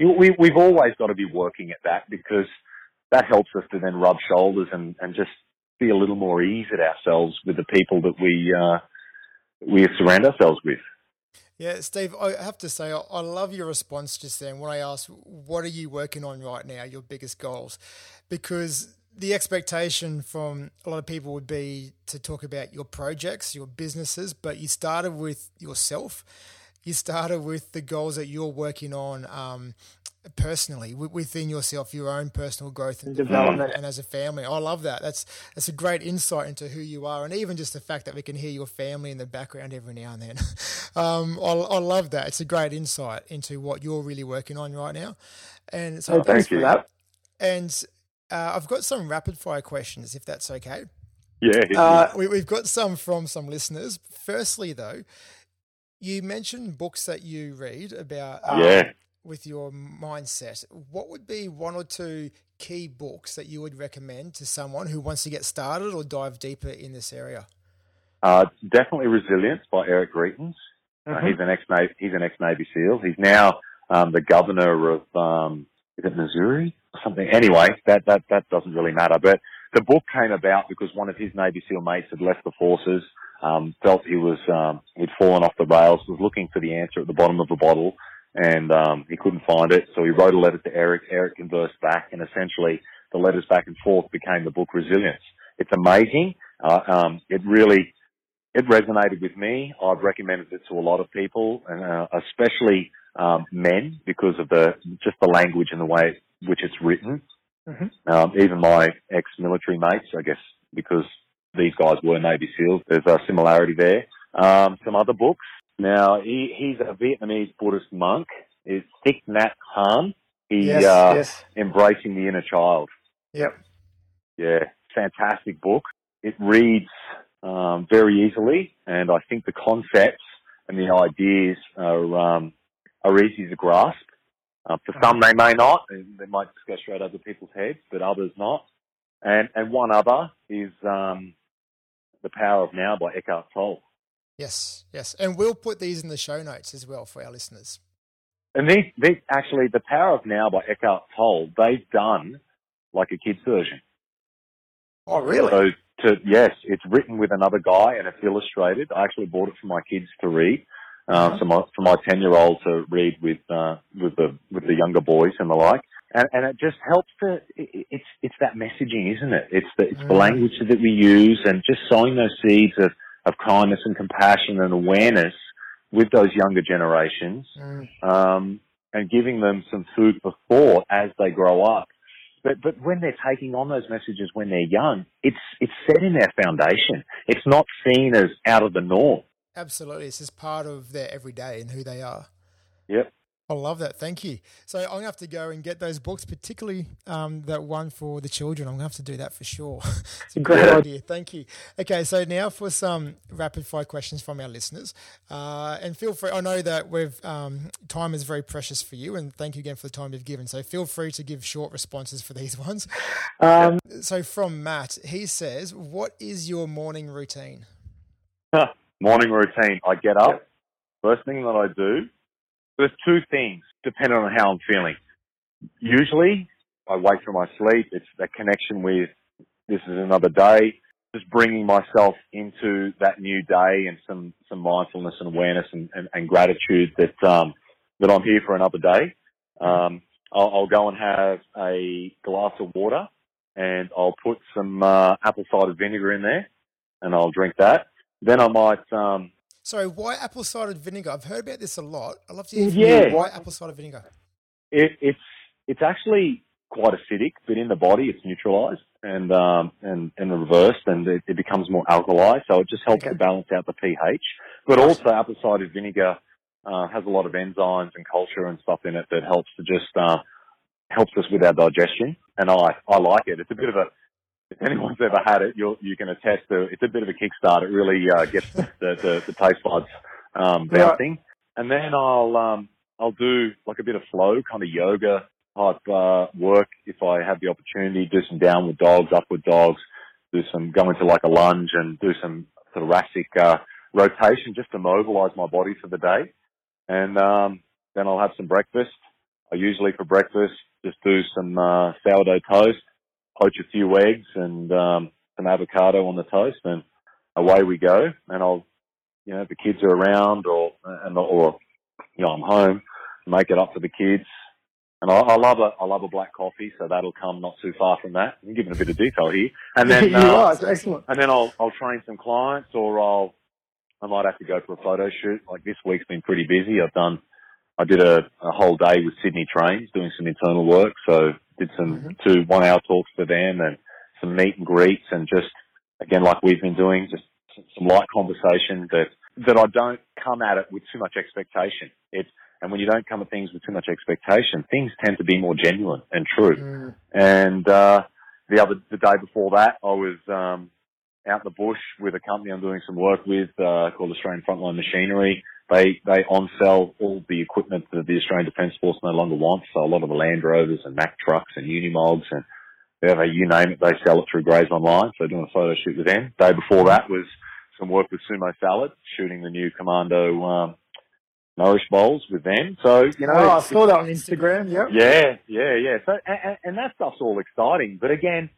we've always got to be working at that, because that helps us to then rub shoulders and just be a little more ease at ourselves with the people that we surround ourselves with. Yeah, Steve, I have to say, I love your response just then when I asked, what are you working on right now, your biggest goals? Because the expectation from a lot of people would be to talk about your projects, your businesses, but you started with yourself. You started with the goals that you're working on personally, within yourself, your own personal growth and development and as a family. I love that. That's a great insight into who you are, and even just the fact that we can hear your family in the background every now and then. I love that. It's a great insight into what you're really working on right now. And so thank you for that. And I've got some rapid fire questions, if that's okay. Yeah. We've got some from some listeners. Firstly, though, you mentioned books that you read about with your mindset. What would be one or two key books that you would recommend to someone who wants to get started or dive deeper in this area? Definitely Resilience by Eric Greitens. He's an ex-Navy SEAL. He's now the governor of is it Missouri or something? Anyway, that doesn't really matter. But the book came about because one of his Navy SEAL mates had left the forces. Felt he was, he'd fallen off the rails, was looking for the answer at the bottom of a bottle, and he couldn't find it. So he wrote a letter to Eric. Eric conversed back, and essentially the letters back and forth became the book Resilience. It's amazing. It resonated with me. I've recommended it to a lot of people, and especially men, because of the language and the way which it's written. Mm-hmm. Even my ex-military mates, I guess, because these guys were Navy SEALs. There's a similarity there. Some other books. Now, he's a Vietnamese Buddhist monk. It's Thich Nhat Hanh. Yes. Embracing the Inner Child. Yep. Yeah, fantastic book. It reads very easily, and I think the concepts and the ideas are easy to grasp. For some, they may not. They might just go straight over people's heads, but others not. And one other is The Power of Now by Eckhart Tolle. Yes. And we'll put these in the show notes as well for our listeners. And these actually, The Power of Now by Eckhart Tolle, they've done like a kid's version. Oh, really? So, yes, it's written with another guy and it's illustrated. I actually bought it for my kids to read, for my 10-year-old to read with the younger boys and the like. And it just helps to, it's that messaging, isn't it? It's the language that we use, and just sowing those seeds of kindness and compassion and awareness with those younger generations, and giving them some food for thought as they grow up. But when they're taking on those messages when they're young, it's set in their foundation. It's not seen as out of the norm. Absolutely. It's just part of their everyday and who they are. Yep. I love that. Thank you. So I'm going to have to go and get those books, particularly that one for the children. I'm going to have to do that for sure. It's a great idea. Thank you. Okay, so now for some rapid-fire questions from our listeners. And feel free – I know that time is very precious for you, and thank you again for the time you've given. So feel free to give short responses for these ones. So from Matt, he says, what is your morning routine? Morning routine. I get up. First thing that I do. There's two things, depending on how I'm feeling. Usually, I wake from my sleep. It's that connection with this is another day, just bringing myself into that new day and some mindfulness and awareness and gratitude that I'm here for another day. I'll go and have a glass of water, and I'll put some apple cider vinegar in there, and I'll drink that. Then I might... Sorry, why apple cider vinegar? I've heard about this a lot. I'd love to hear from you. Why apple cider vinegar? It's actually quite acidic, but in the body it's neutralised and reversed, and it becomes more alkalised. So it just helps to balance out the pH. But also apple cider vinegar has a lot of enzymes and culture and stuff in it that helps us with our digestion. And I like it. It's a bit of a... If anyone's ever had it, you can attest to it. It's a bit of a kickstart. It really gets the taste buds bouncing. And then I'll do like a bit of flow, kind of yoga type work if I have the opportunity. Do some downward dogs, upward dogs. Go into like a lunge and do some thoracic rotation just to mobilize my body for the day. And then I'll have some breakfast. I usually for breakfast just do some sourdough toast. Poach a few eggs and some avocado on the toast, and away we go. And I'll you know, if the kids are around or you know, I'm home, make it up for the kids. And I love a black coffee, so that'll come not too far from that. I'm giving a bit of detail here, and then it's excellent. And then I'll train some clients, or I might have to go for a photo shoot. Like this week's been pretty busy. I did a whole day with Sydney Trains doing some internal work. So did some 2 one-hour talks for them and some meet and greets, and just again like we've been doing, just some light conversation that I don't come at it with too much expectation. And when you don't come at things with too much expectation, things tend to be more genuine and true. Mm. And the day before that, I was out in the bush with a company I'm doing some work with called Australian Frontline Machinery. They on-sell all the equipment that the Australian Defence Force no longer wants, so a lot of the Land Rovers and Mack trucks and Unimogs and whatever, you name it, they sell it through Grayson Online, so doing a photo shoot with them. Day before that was some work with Sumo Salad, shooting the new Commando Nourish bowls with them. So, you know, I saw that on Instagram. Yep. Yeah. So, and that stuff's all exciting, but again,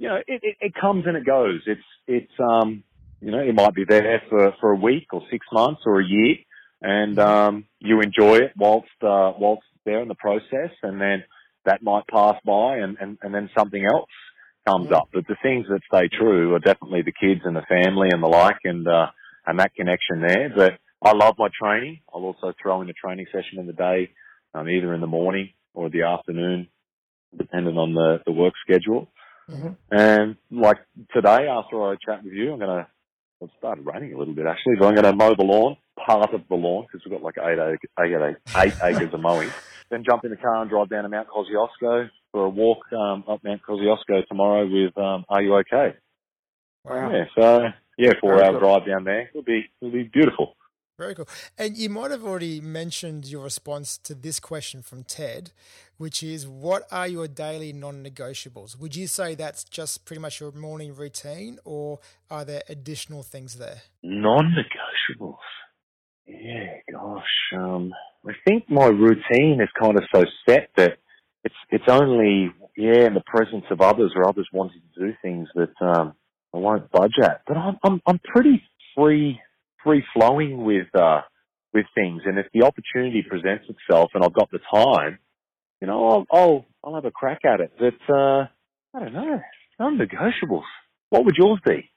you know, it comes and it goes. It's you know, it might be there for a week or 6 months or a year, and you enjoy it whilst there in the process, and then that might pass by, and then something else comes up. But the things that stay true are definitely the kids and the family and the like, and that connection there. But I love my training. I'll also throw in a training session in the day, either in the morning or the afternoon, depending on the work schedule. Mm-hmm. And like today, after I chat with you, it started raining a little bit actually, but I'm going to mow the lawn, part of the lawn, because we've got like eight acres of mowing. Then jump in the car and drive down to Mount Kosciuszko for a walk up Mount Kosciuszko tomorrow with R U OK? Wow. Yeah, so, 4-hour drive down there. It'll be beautiful. Very cool. And you might have already mentioned your response to this question from Ted, which is, what are your daily non-negotiables? Would you say that's just pretty much your morning routine, or are there additional things there? Non-negotiables? Yeah, gosh. I think my routine is kind of so set that it's only, in the presence of others or others wanting to do things that I won't budge at. But I'm pretty free flowing with things, and if the opportunity presents itself and I've got the time, you know, I'll have a crack at it. But I don't know, non-negotiables. What would yours be?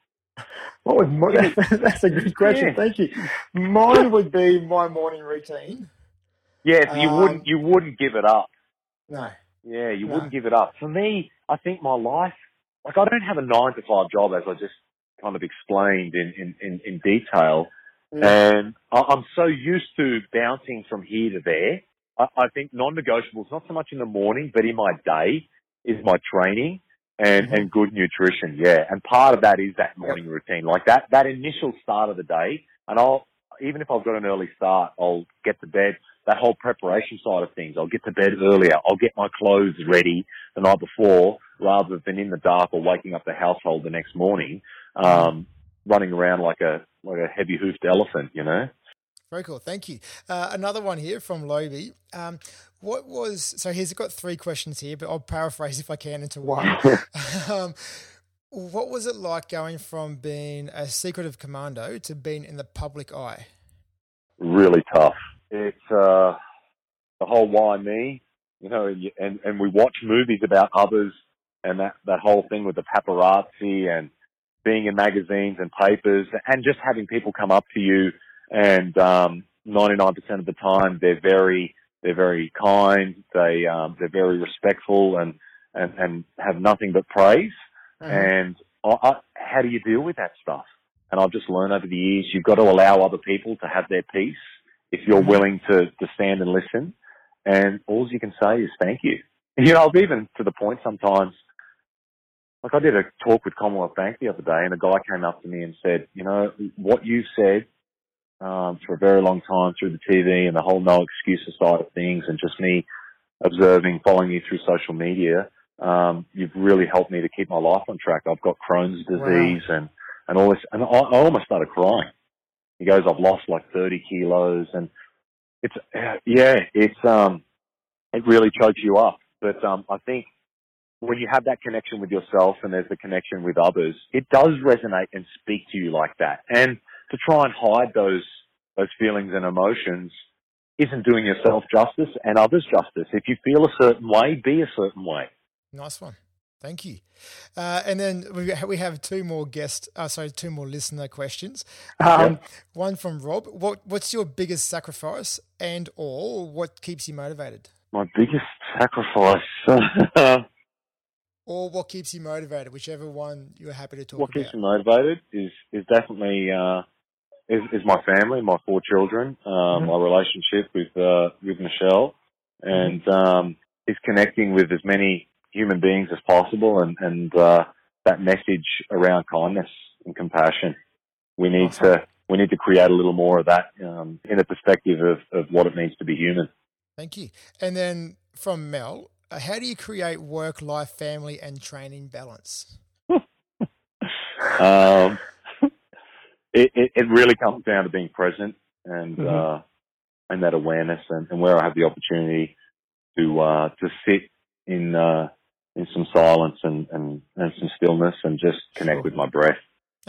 That's a good question. Yeah. Thank you. Mine would be my morning routine. Yeah, so you wouldn't give it up. No. Yeah, you wouldn't give it up. For me, I think my life, like I don't have a 9-to-5 job, as I just kind of explained in detail, and I'm so used to bouncing from here to there. I think non-negotiables, not so much in the morning, but in my day, is my training and good nutrition. Yeah, and part of that is that morning routine, like that initial start of the day. And even if I've got an early start, I'll get to bed. That whole preparation side of things, I'll get to bed earlier. I'll get my clothes ready the night before, rather than in the dark or waking up the household the next morning, running around like a heavy-hoofed elephant, you know. Very cool. Thank you. Another one here from Lobi. So he's got 3 questions here, but I'll paraphrase if I can into one. What was it like going from being a secretive commando to being in the public eye? Really tough. It's the whole why me, you know, and we watch movies about others, and that whole thing with the paparazzi and being in magazines and papers, and just having people come up to you, and 99% of the time they're very kind, they're very respectful, and have nothing but praise. And how do you deal with that stuff? And I've just learned over the years, you've got to allow other people to have their peace if you're willing to stand and listen. And all you can say is thank you. You know, even to the point sometimes, like I did a talk with Commonwealth Bank the other day, and a guy came up to me and said, you know, what you said for a very long time through the TV and the whole no excuses side of things, and just me observing, following you through social media, you've really helped me to keep my life on track. I've got Crohn's disease and all this. And I almost started crying. He goes, I've lost like 30 kilos. And it's, it really chokes you up. But I think when you have that connection with yourself and there's the connection with others, it does resonate and speak to you like that. And to try and hide those feelings and emotions isn't doing yourself justice and others justice. If you feel a certain way, be a certain way. Nice one. Thank you. And then we have two more listener questions. One from Rob. What's your biggest sacrifice and or what keeps you motivated? My biggest sacrifice. Or what keeps you motivated, whichever one you're happy to talk about. What keeps me motivated is definitely is my family, my four children, my relationship with Michelle, and is connecting with as many human beings as possible, and that message around kindness and compassion. We need to create a little more of that in the perspective of what it means to be human. Thank you. And then from Mel, how do you create work, life, family, and training balance? It really comes down to being present and that awareness, and where I have the opportunity to sit in some silence and some stillness and just connect with my breath.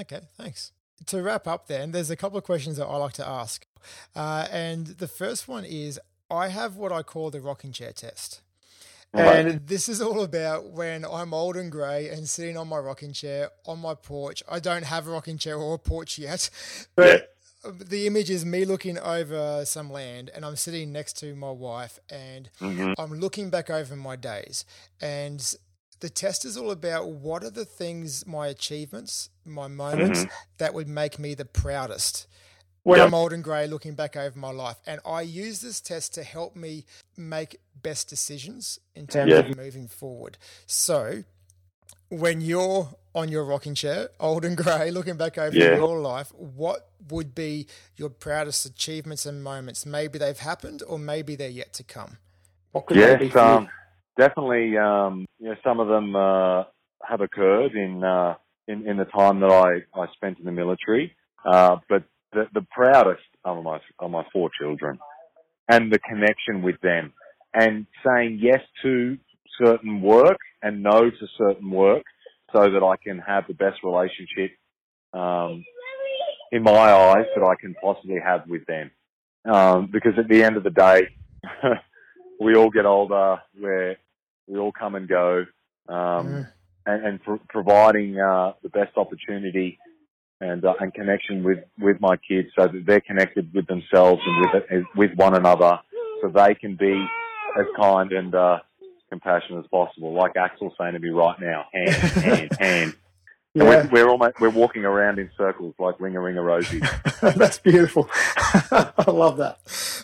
Okay, thanks. To wrap up then, there's a couple of questions that I like to ask. And the first one is, I have what I call the rocking chair test. Right. And this is all about when I'm old and grey and sitting on my rocking chair on my porch. I don't have a rocking chair or a porch yet, but the image is me looking over some land and I'm sitting next to my wife and I'm looking back over my days. And the test is all about what are the things, my achievements, my moments that would make me the proudest when I'm old and grey looking back over my life. And I use this test to help me make best decisions in terms of moving forward. So when you're on your rocking chair, old and grey, looking back over your life, what would be your proudest achievements and moments? Maybe they've happened or maybe they're yet to come. What could they be for you? Definitely some of them have occurred in the time that I spent in the military, but the proudest are my four children and the connection with them and saying yes to certain work and no to certain work so that I can have the best relationship, in my eyes, that I can possibly have with them. Because at the end of the day, we all get older, we all come and go, and providing the best opportunity and connection with my kids so that they're connected with themselves and with one another so they can be as kind and compassionate as possible. Like Axel's saying to me right now, hand, hand, hand. Yeah. We're walking around in circles like Ring-a-Ring-a-Rosie. That's beautiful. I love that.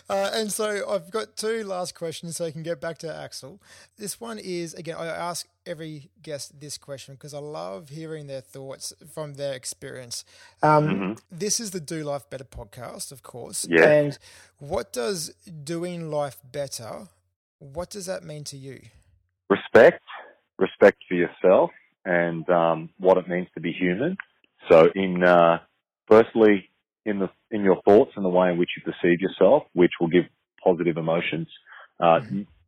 And so I've got two last questions so I can get back to Axel. This one is, again, I ask every guest this question because I love hearing their thoughts from their experience. This is the Do Life Better podcast, of course. Yeah. And what does doing life better, what does that mean to you? Respect for yourself. And what it means to be human. So, firstly, in your thoughts and the way in which you perceive yourself, which will give positive emotions,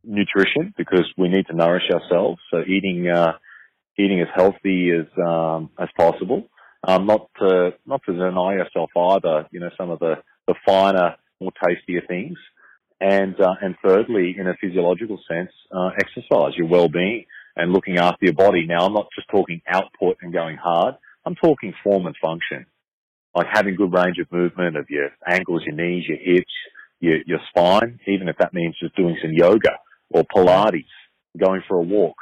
nutrition, because we need to nourish ourselves. So, eating as healthy as possible. Not to deny yourself either. You know, some of the finer, more tastier things. And thirdly, in a physiological sense, exercise, your well-being. And looking after your body. Now, I'm not just talking output and going hard. I'm talking form and function, like having good range of movement of your ankles, your knees, your hips, your spine, even if that means just doing some yoga or Pilates, going for a walk.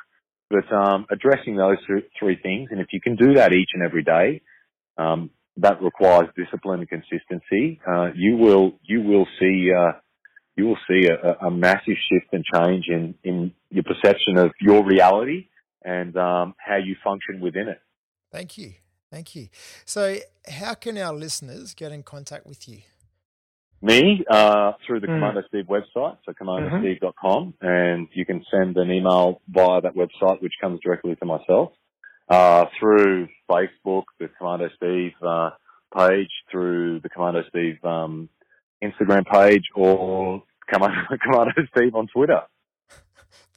But addressing those three things, and if you can do that each and every day, that requires discipline and consistency. You will see a massive shift and change in your perception of your reality and how you function within it. Thank you. Thank you. So how can our listeners get in contact with you? Me, through the Commando Steve website, so commandosteve.com, and you can send an email via that website, which comes directly to myself, through Facebook, the Commando Steve page, through the Commando Steve Instagram page, or Commando Steve on Twitter.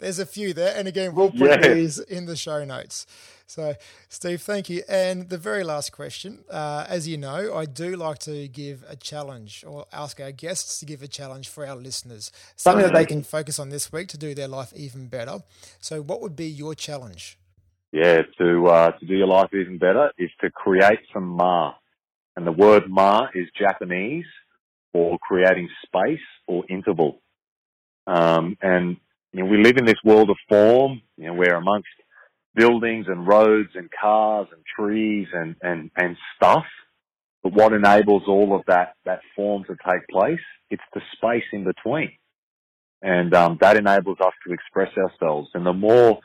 There's a few there. And again, we'll put these in the show notes. So, Steve, thank you. And the very last question, as you know, I do like to give a challenge or ask our guests to give a challenge for our listeners, something that they can focus on this week to do their life even better. So what would be your challenge? Yeah, to do your life even better is to create some ma. And the word ma is Japanese for creating space or interval. And you know, we live in this world of form, you know, we're amongst buildings and roads and cars and trees and stuff. But what enables all of that form to take place? It's the space in between. And that enables us to express ourselves. And the more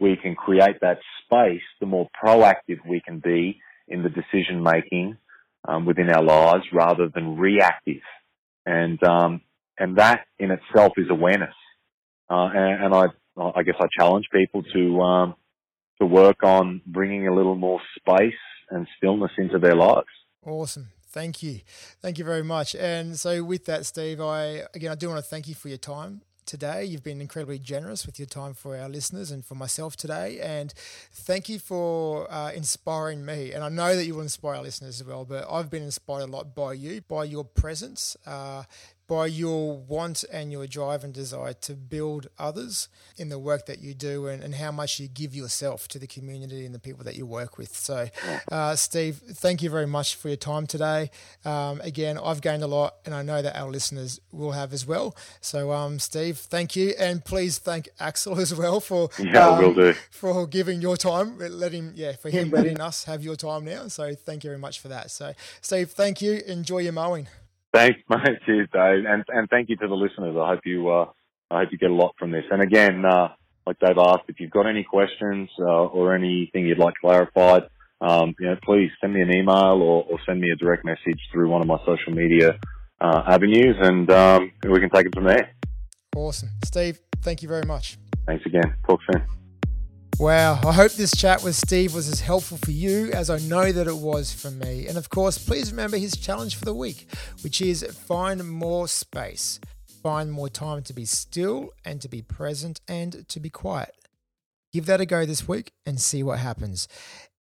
we can create that space, the more proactive we can be in the decision making within our lives rather than reactive. And that in itself is awareness. And I guess I challenge people to work on bringing a little more space and stillness into their lives. Awesome. Thank you. Thank you very much. And so with that, Steve, I do want to thank you for your time today. You've been incredibly generous with your time for our listeners and for myself today. And thank you for inspiring me. And I know that you will inspire our listeners as well, but I've been inspired a lot by you, by your presence, by your want and your drive and desire to build others in the work that you do and how much you give yourself to the community and the people that you work with. So, Steve, thank you very much for your time today. Again, I've gained a lot and I know that our listeners will have as well. So, Steve, thank you. And please thank Axel as well for giving your time, letting us have your time now. So thank you very much for that. So, Steve, thank you. Enjoy your mowing. Thanks, mate. Cheers, Dave, and thank you to the listeners. I hope you get a lot from this. And again, like Dave asked, if you've got any questions or anything you'd like clarified, please send me an email or send me a direct message through one of my social media avenues, and we can take it from there. Awesome, Steve. Thank you very much. Thanks again. Talk soon. Wow, I hope this chat with Steve was as helpful for you as I know that it was for me. And of course, please remember his challenge for the week, which is find more space, find more time to be still and to be present and to be quiet. Give that a go this week and see what happens.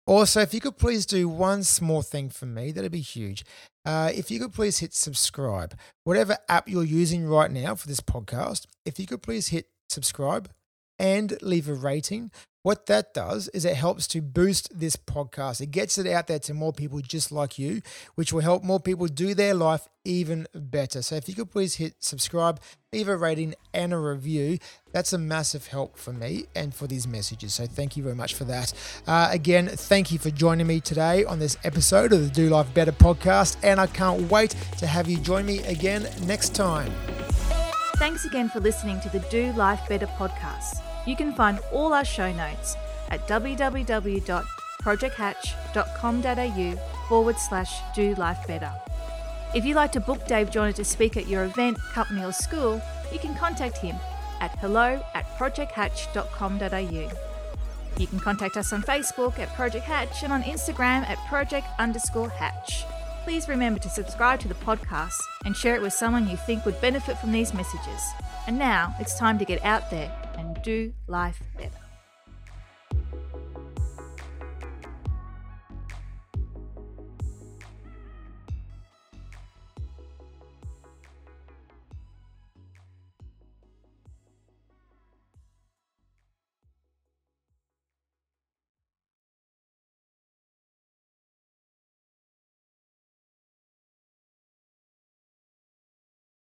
Also, if you could please do one small thing for me, that'd be huge. If you could please hit subscribe. Whatever app you're using right now for this podcast, if you could please hit subscribe and leave a rating. What that does is it helps to boost this podcast. It gets it out there to more people just like you, which will help more people do their life even better. So if you could please hit subscribe, leave a rating and a review, that's a massive help for me and for these messages. So thank you very much for that. Again, thank you for joining me today on this episode of the Do Life Better podcast. And I can't wait to have you join me again next time. Thanks again for listening to the Do Life Better podcast. You can find all our show notes at www.projecthatch.com.au/do-life-better. If you'd like to book Dave Joyner to speak at your event, company or school, you can contact him at hello@projecthatch.com.au. You can contact us on Facebook at Project Hatch and on Instagram at project_hatch. Please remember to subscribe to the podcast and share it with someone you think would benefit from these messages. And now it's time to get out there and do life better.